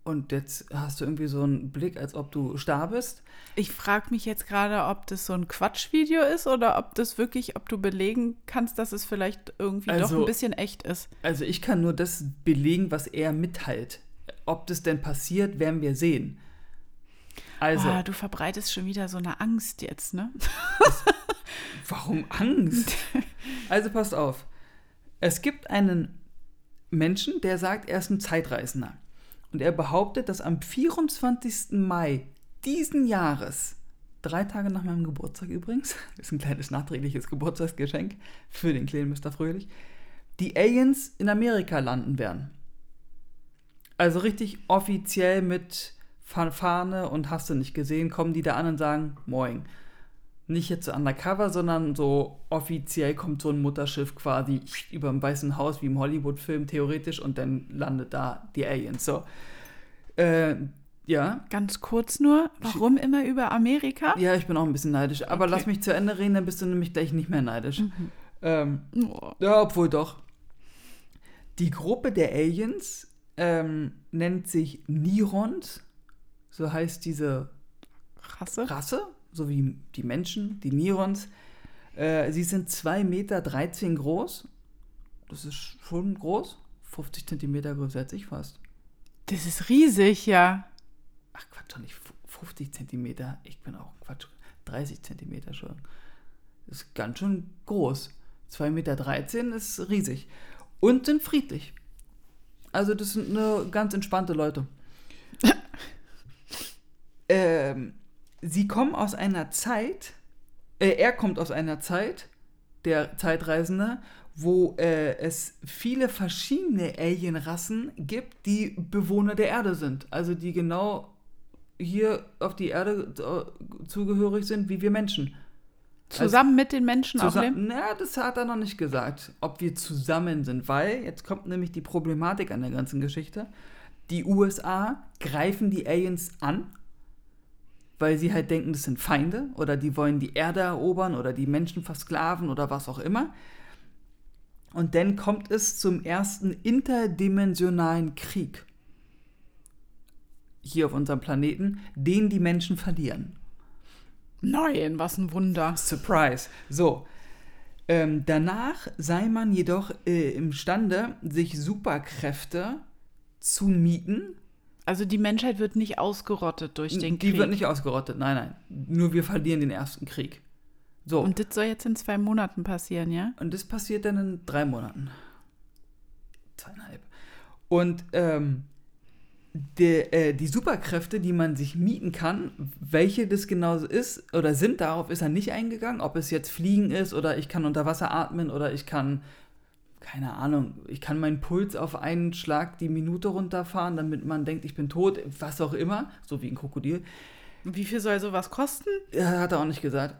Und jetzt hast du irgendwie so einen Blick, als ob du starr bist. Ich frage mich jetzt gerade, ob das so ein Quatschvideo ist oder ob das wirklich, ob du belegen kannst, dass es vielleicht irgendwie doch ein bisschen echt ist. Also ich kann nur das belegen, was er mitteilt. Ob das denn passiert, werden wir sehen. Also, du verbreitest schon wieder so eine Angst jetzt, ne? Warum Angst? Also passt auf. Es gibt einen Menschen, der sagt, er ist ein Zeitreisender. Und er behauptet, dass am 24. Mai diesen Jahres, 3 Tage nach meinem Geburtstag übrigens, ist ein kleines nachträgliches Geburtstagsgeschenk für den kleinen Mr. Fröhlich, die Aliens in Amerika landen werden. Also richtig offiziell mit Fanfane und hast du nicht gesehen, kommen die da an und sagen, moin. Nicht jetzt so undercover, sondern so offiziell kommt so ein Mutterschiff quasi über dem Weißen Haus, wie im Hollywood-Film theoretisch, und dann landet da die Aliens. So. Ja. Ganz kurz nur, warum immer über Amerika? Ja, ich bin auch ein bisschen neidisch. Okay. Aber lass mich zu Ende reden, dann bist du nämlich gleich nicht mehr neidisch. Mhm. Ja, obwohl doch. Die Gruppe der Aliens nennt sich Nirond. So heißt diese Rasse, so wie die Menschen, die Nirons. Sie sind 2,13 Meter groß. Das ist schon groß. 50 Zentimeter größer als ich fast. Das ist riesig, ja. Ach, Quatsch, doch nicht 50 Zentimeter. Ich bin auch, Quatsch, 30 Zentimeter schon. Das ist ganz schön groß. 2,13 Meter ist riesig. Und sind friedlich. Also das sind eine ganz entspannte Leute. Sie kommen aus einer Zeit, er kommt aus einer Zeit, der Zeitreisende, wo es viele verschiedene Alienrassen gibt, die Bewohner der Erde sind. Also die genau hier auf die Erde zugehörig sind, wie wir Menschen. Zusammen also, mit den Menschen aufnehmen? Na, das hat er noch nicht gesagt, ob wir zusammen sind, weil jetzt kommt nämlich die Problematik an der ganzen Geschichte. Die USA greifen die Aliens an, weil sie halt denken, das sind Feinde oder die wollen die Erde erobern oder die Menschen versklaven oder was auch immer. Und dann kommt es zum ersten interdimensionalen Krieg hier auf unserem Planeten, den die Menschen verlieren. Nein, was ein Wunder. Surprise. So. Danach sei man jedoch imstande, sich Superkräfte zu mieten. Also die Menschheit wird nicht ausgerottet durch den Krieg? Die wird nicht ausgerottet, nein. Nur wir verlieren den ersten Krieg. So. Und das soll jetzt in 2 Monaten passieren, ja? Und das passiert dann in 3 Monaten. 2,5. Und die Superkräfte, die man sich mieten kann, welche das genau ist oder sind, darauf ist er nicht eingegangen. Ob es jetzt Fliegen ist oder ich kann unter Wasser atmen oder ich kann, keine Ahnung, ich kann meinen Puls auf einen Schlag die Minute runterfahren, damit man denkt, ich bin tot, was auch immer, so wie ein Krokodil. Wie viel soll sowas kosten? Ja, hat er auch nicht gesagt.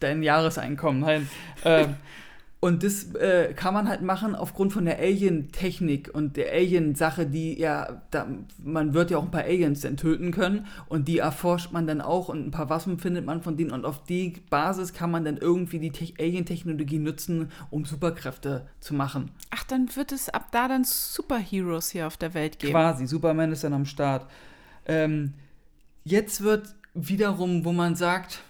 Dein Jahreseinkommen halt. Und das kann man halt machen aufgrund von der Alien-Technik und der Alien-Sache, die ja, man wird ja auch ein paar Aliens dann töten können und die erforscht man dann auch und ein paar Waffen findet man von denen und auf die Basis kann man dann irgendwie die Alien-Technologie nutzen, um Superkräfte zu machen. Ach, dann wird es ab da dann Superheroes hier auf der Welt geben. Quasi, Superman ist dann am Start. Jetzt wird wiederum, wo man sagt,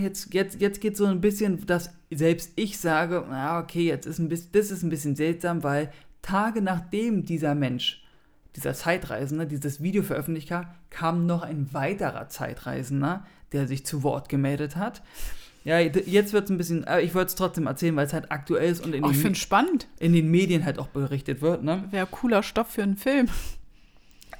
jetzt geht so ein bisschen, dass selbst ich sage, okay, jetzt ist das ist ein bisschen seltsam, weil Tage nachdem dieser Mensch, dieser Zeitreisende, dieses Video veröffentlicht hat, kam noch ein weiterer Zeitreisender, der sich zu Wort gemeldet hat. Ja, jetzt wird es ein bisschen, aber ich wollte es trotzdem erzählen, weil es halt aktuell ist und in den Medien halt auch berichtet wird. Ne? Wäre cooler Stoff für einen Film.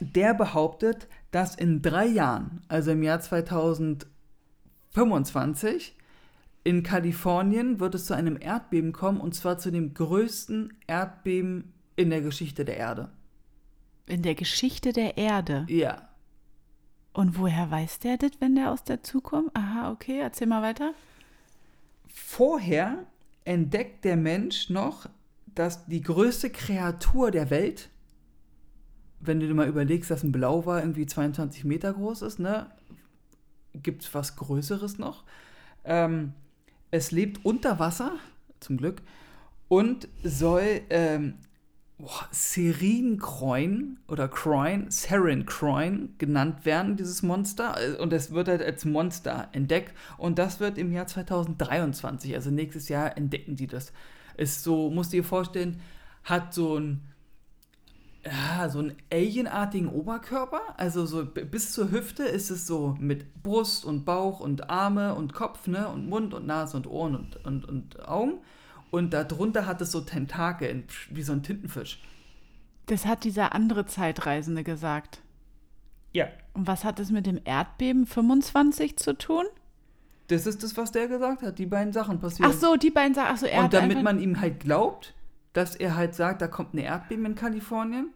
Der behauptet, dass in 3 Jahren, also im Jahr 2025, in Kalifornien wird es zu einem Erdbeben kommen, und zwar zu dem größten Erdbeben in der Geschichte der Erde. In der Geschichte der Erde? Ja. Und woher weiß der das, wenn der aus der Zukunft? Aha, okay, erzähl mal weiter. Vorher entdeckt der Mensch noch, dass die größte Kreatur der Welt, wenn du dir mal überlegst, dass ein Blauwal irgendwie 22 Meter groß ist, ne? Gibt es was Größeres noch? Es lebt unter Wasser, zum Glück, und soll Serin Croin genannt werden, dieses Monster. Und es wird halt als Monster entdeckt. Und das wird im Jahr 2023, also nächstes Jahr, entdecken die das. Ist so, musst du dir vorstellen, hat so einen alienartigen Oberkörper, also so bis zur Hüfte ist es so mit Brust und Bauch und Arme und Kopf, ne, und Mund und Nase und Ohren und Augen, und darunter hat es so Tentakel, wie so ein Tintenfisch. Das hat dieser andere Zeitreisende gesagt. Ja. Und was hat es mit dem Erdbeben 25 zu tun? Das ist das, was der gesagt hat, die beiden Sachen passieren. Ach so, er hat. Und damit man ihm halt glaubt, dass er halt sagt, da kommt ein Erdbeben in Kalifornien,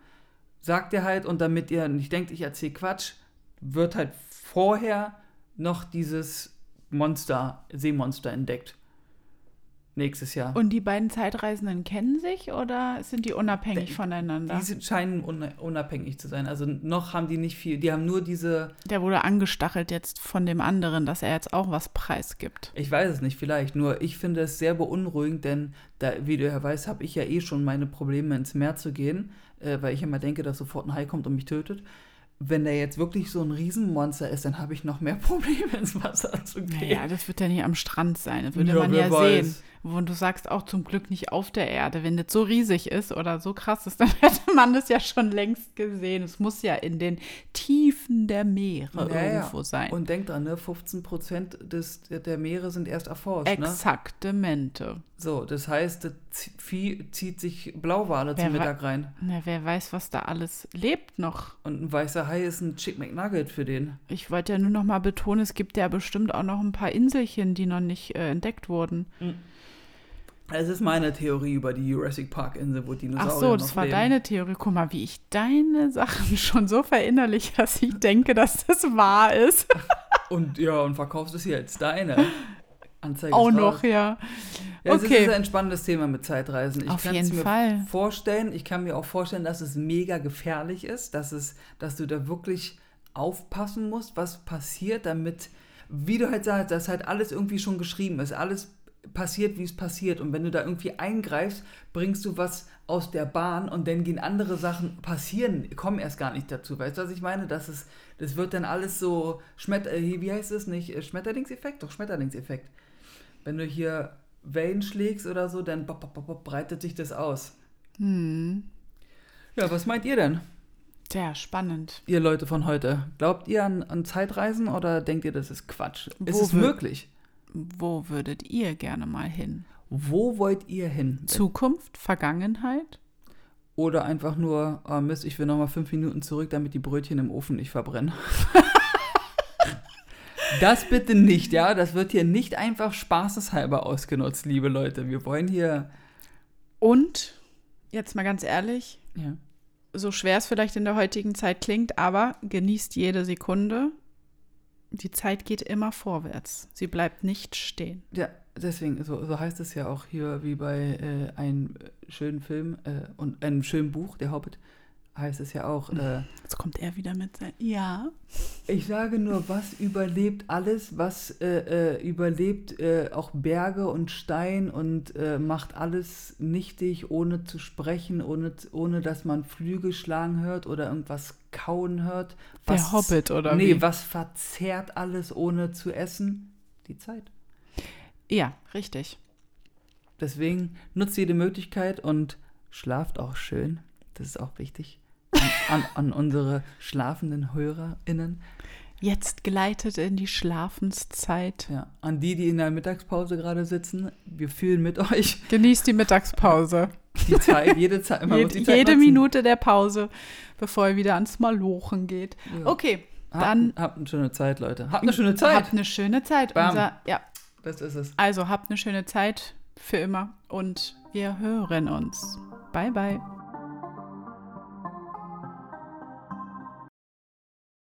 sagt er halt, und damit ihr nicht denkt, ich erzähle Quatsch, wird halt vorher noch dieses Monster, Seemonster entdeckt. Nächstes Jahr. Und die beiden Zeitreisenden kennen sich oder sind die unabhängig voneinander? Die scheinen unabhängig zu sein. Also noch haben die nicht viel. Die haben nur diese... Der wurde angestachelt jetzt von dem anderen, dass er jetzt auch was preisgibt. Ich weiß es nicht, vielleicht. Nur ich finde es sehr beunruhigend, denn da, wie du ja weißt, habe ich ja eh schon meine Probleme, ins Meer zu gehen, weil ich immer denke, dass sofort ein Hai kommt und mich tötet. Wenn der jetzt wirklich so ein Riesenmonster ist, dann habe ich noch mehr Probleme, ins Wasser zu gehen. Ja, naja, das wird ja nicht am Strand sein. Das würde man ja sehen. Und du sagst auch zum Glück nicht auf der Erde. Wenn das so riesig ist oder so krass ist, dann hätte man das ja schon längst gesehen. Es muss ja in den Tiefen der Meere irgendwo sein. Und denk dran, ne? 15% der Meere sind erst erforscht. Exaktemente. Ne? So, das heißt, das Vieh zieht sich Blauwale zum Mittag rein. Na, wer weiß, was da alles lebt noch. Und ein weißer Hai ist ein Chick McNugget für den. Ich wollte ja nur noch mal betonen, es gibt ja bestimmt auch noch ein paar Inselchen, die noch nicht entdeckt wurden. Mhm. Es ist meine Theorie über die Jurassic Park-Insel, wo Dinosaurier noch leben. Ach so, das war deine Theorie. Guck mal, wie ich deine Sachen schon so verinnerliche, dass ich denke, dass das wahr ist. Und ja, und verkaufst es hier als deine. Anzeige auch noch, ja. Ja, okay. Es ist ein spannendes Thema mit Zeitreisen. Auf jeden Fall. Ich kann mir auch vorstellen, dass es mega gefährlich ist, dass du da wirklich aufpassen musst, was passiert, damit, wie du halt sagst, dass halt alles irgendwie schon geschrieben ist, alles passiert, wie es passiert. Und wenn du da irgendwie eingreifst, bringst du was aus der Bahn und dann gehen andere Sachen passieren, kommen erst gar nicht dazu. Weißt du, was ich meine? Das wird dann alles so, wie heißt es nicht? Schmetterlingseffekt? Doch, Schmetterlingseffekt. Wenn du hier Wellen schlägst oder so, dann breitet sich das aus. Hm. Ja, was meint ihr denn? Sehr spannend. Ihr Leute von heute, glaubt ihr an Zeitreisen oder denkt ihr, das ist Quatsch? Ist es möglich? Wo würdet ihr gerne mal hin? Wo wollt ihr hin? Zukunft, Vergangenheit? Oder einfach nur, oh Mist, ich will nochmal 5 Minuten zurück, damit die Brötchen im Ofen nicht verbrennen. Das bitte nicht, ja? Das wird hier nicht einfach spaßeshalber ausgenutzt, liebe Leute. Wir wollen hier... Und, jetzt mal ganz ehrlich, ja, so schwer es vielleicht in der heutigen Zeit klingt, aber genießt jede Sekunde. Die Zeit geht immer vorwärts. Sie bleibt nicht stehen. Ja, deswegen, so heißt es ja auch hier, wie bei einem schönen Film und einem schönen Buch, Der Hobbit, heißt es ja auch. Jetzt kommt er wieder mit sein. Ja. Ich sage nur, was überlebt alles, was überlebt auch Berge und Stein und macht alles nichtig, ohne zu sprechen, ohne dass man Flügel schlagen hört oder irgendwas kauen hört. Der Hobbit oder wie? Nee, was verzehrt alles ohne zu essen? Die Zeit. Ja, richtig. Deswegen nutzt jede Möglichkeit und schlaft auch schön. Das ist auch wichtig. An unsere schlafenden HörerInnen. Jetzt gleitet in die Schlafenszeit. Ja, an die in der Mittagspause gerade sitzen, wir fühlen mit euch. Genießt die Mittagspause. Die Zeit, jede Zeit. Jede Minute der Pause, bevor ihr wieder ans Malochen geht. Ja. Okay, dann. Habt eine schöne Zeit, Leute. Habt eine schöne Zeit. Habt eine schöne Zeit. Bam. Ja. Das ist es. Also habt eine schöne Zeit für immer und wir hören uns. Bye, bye.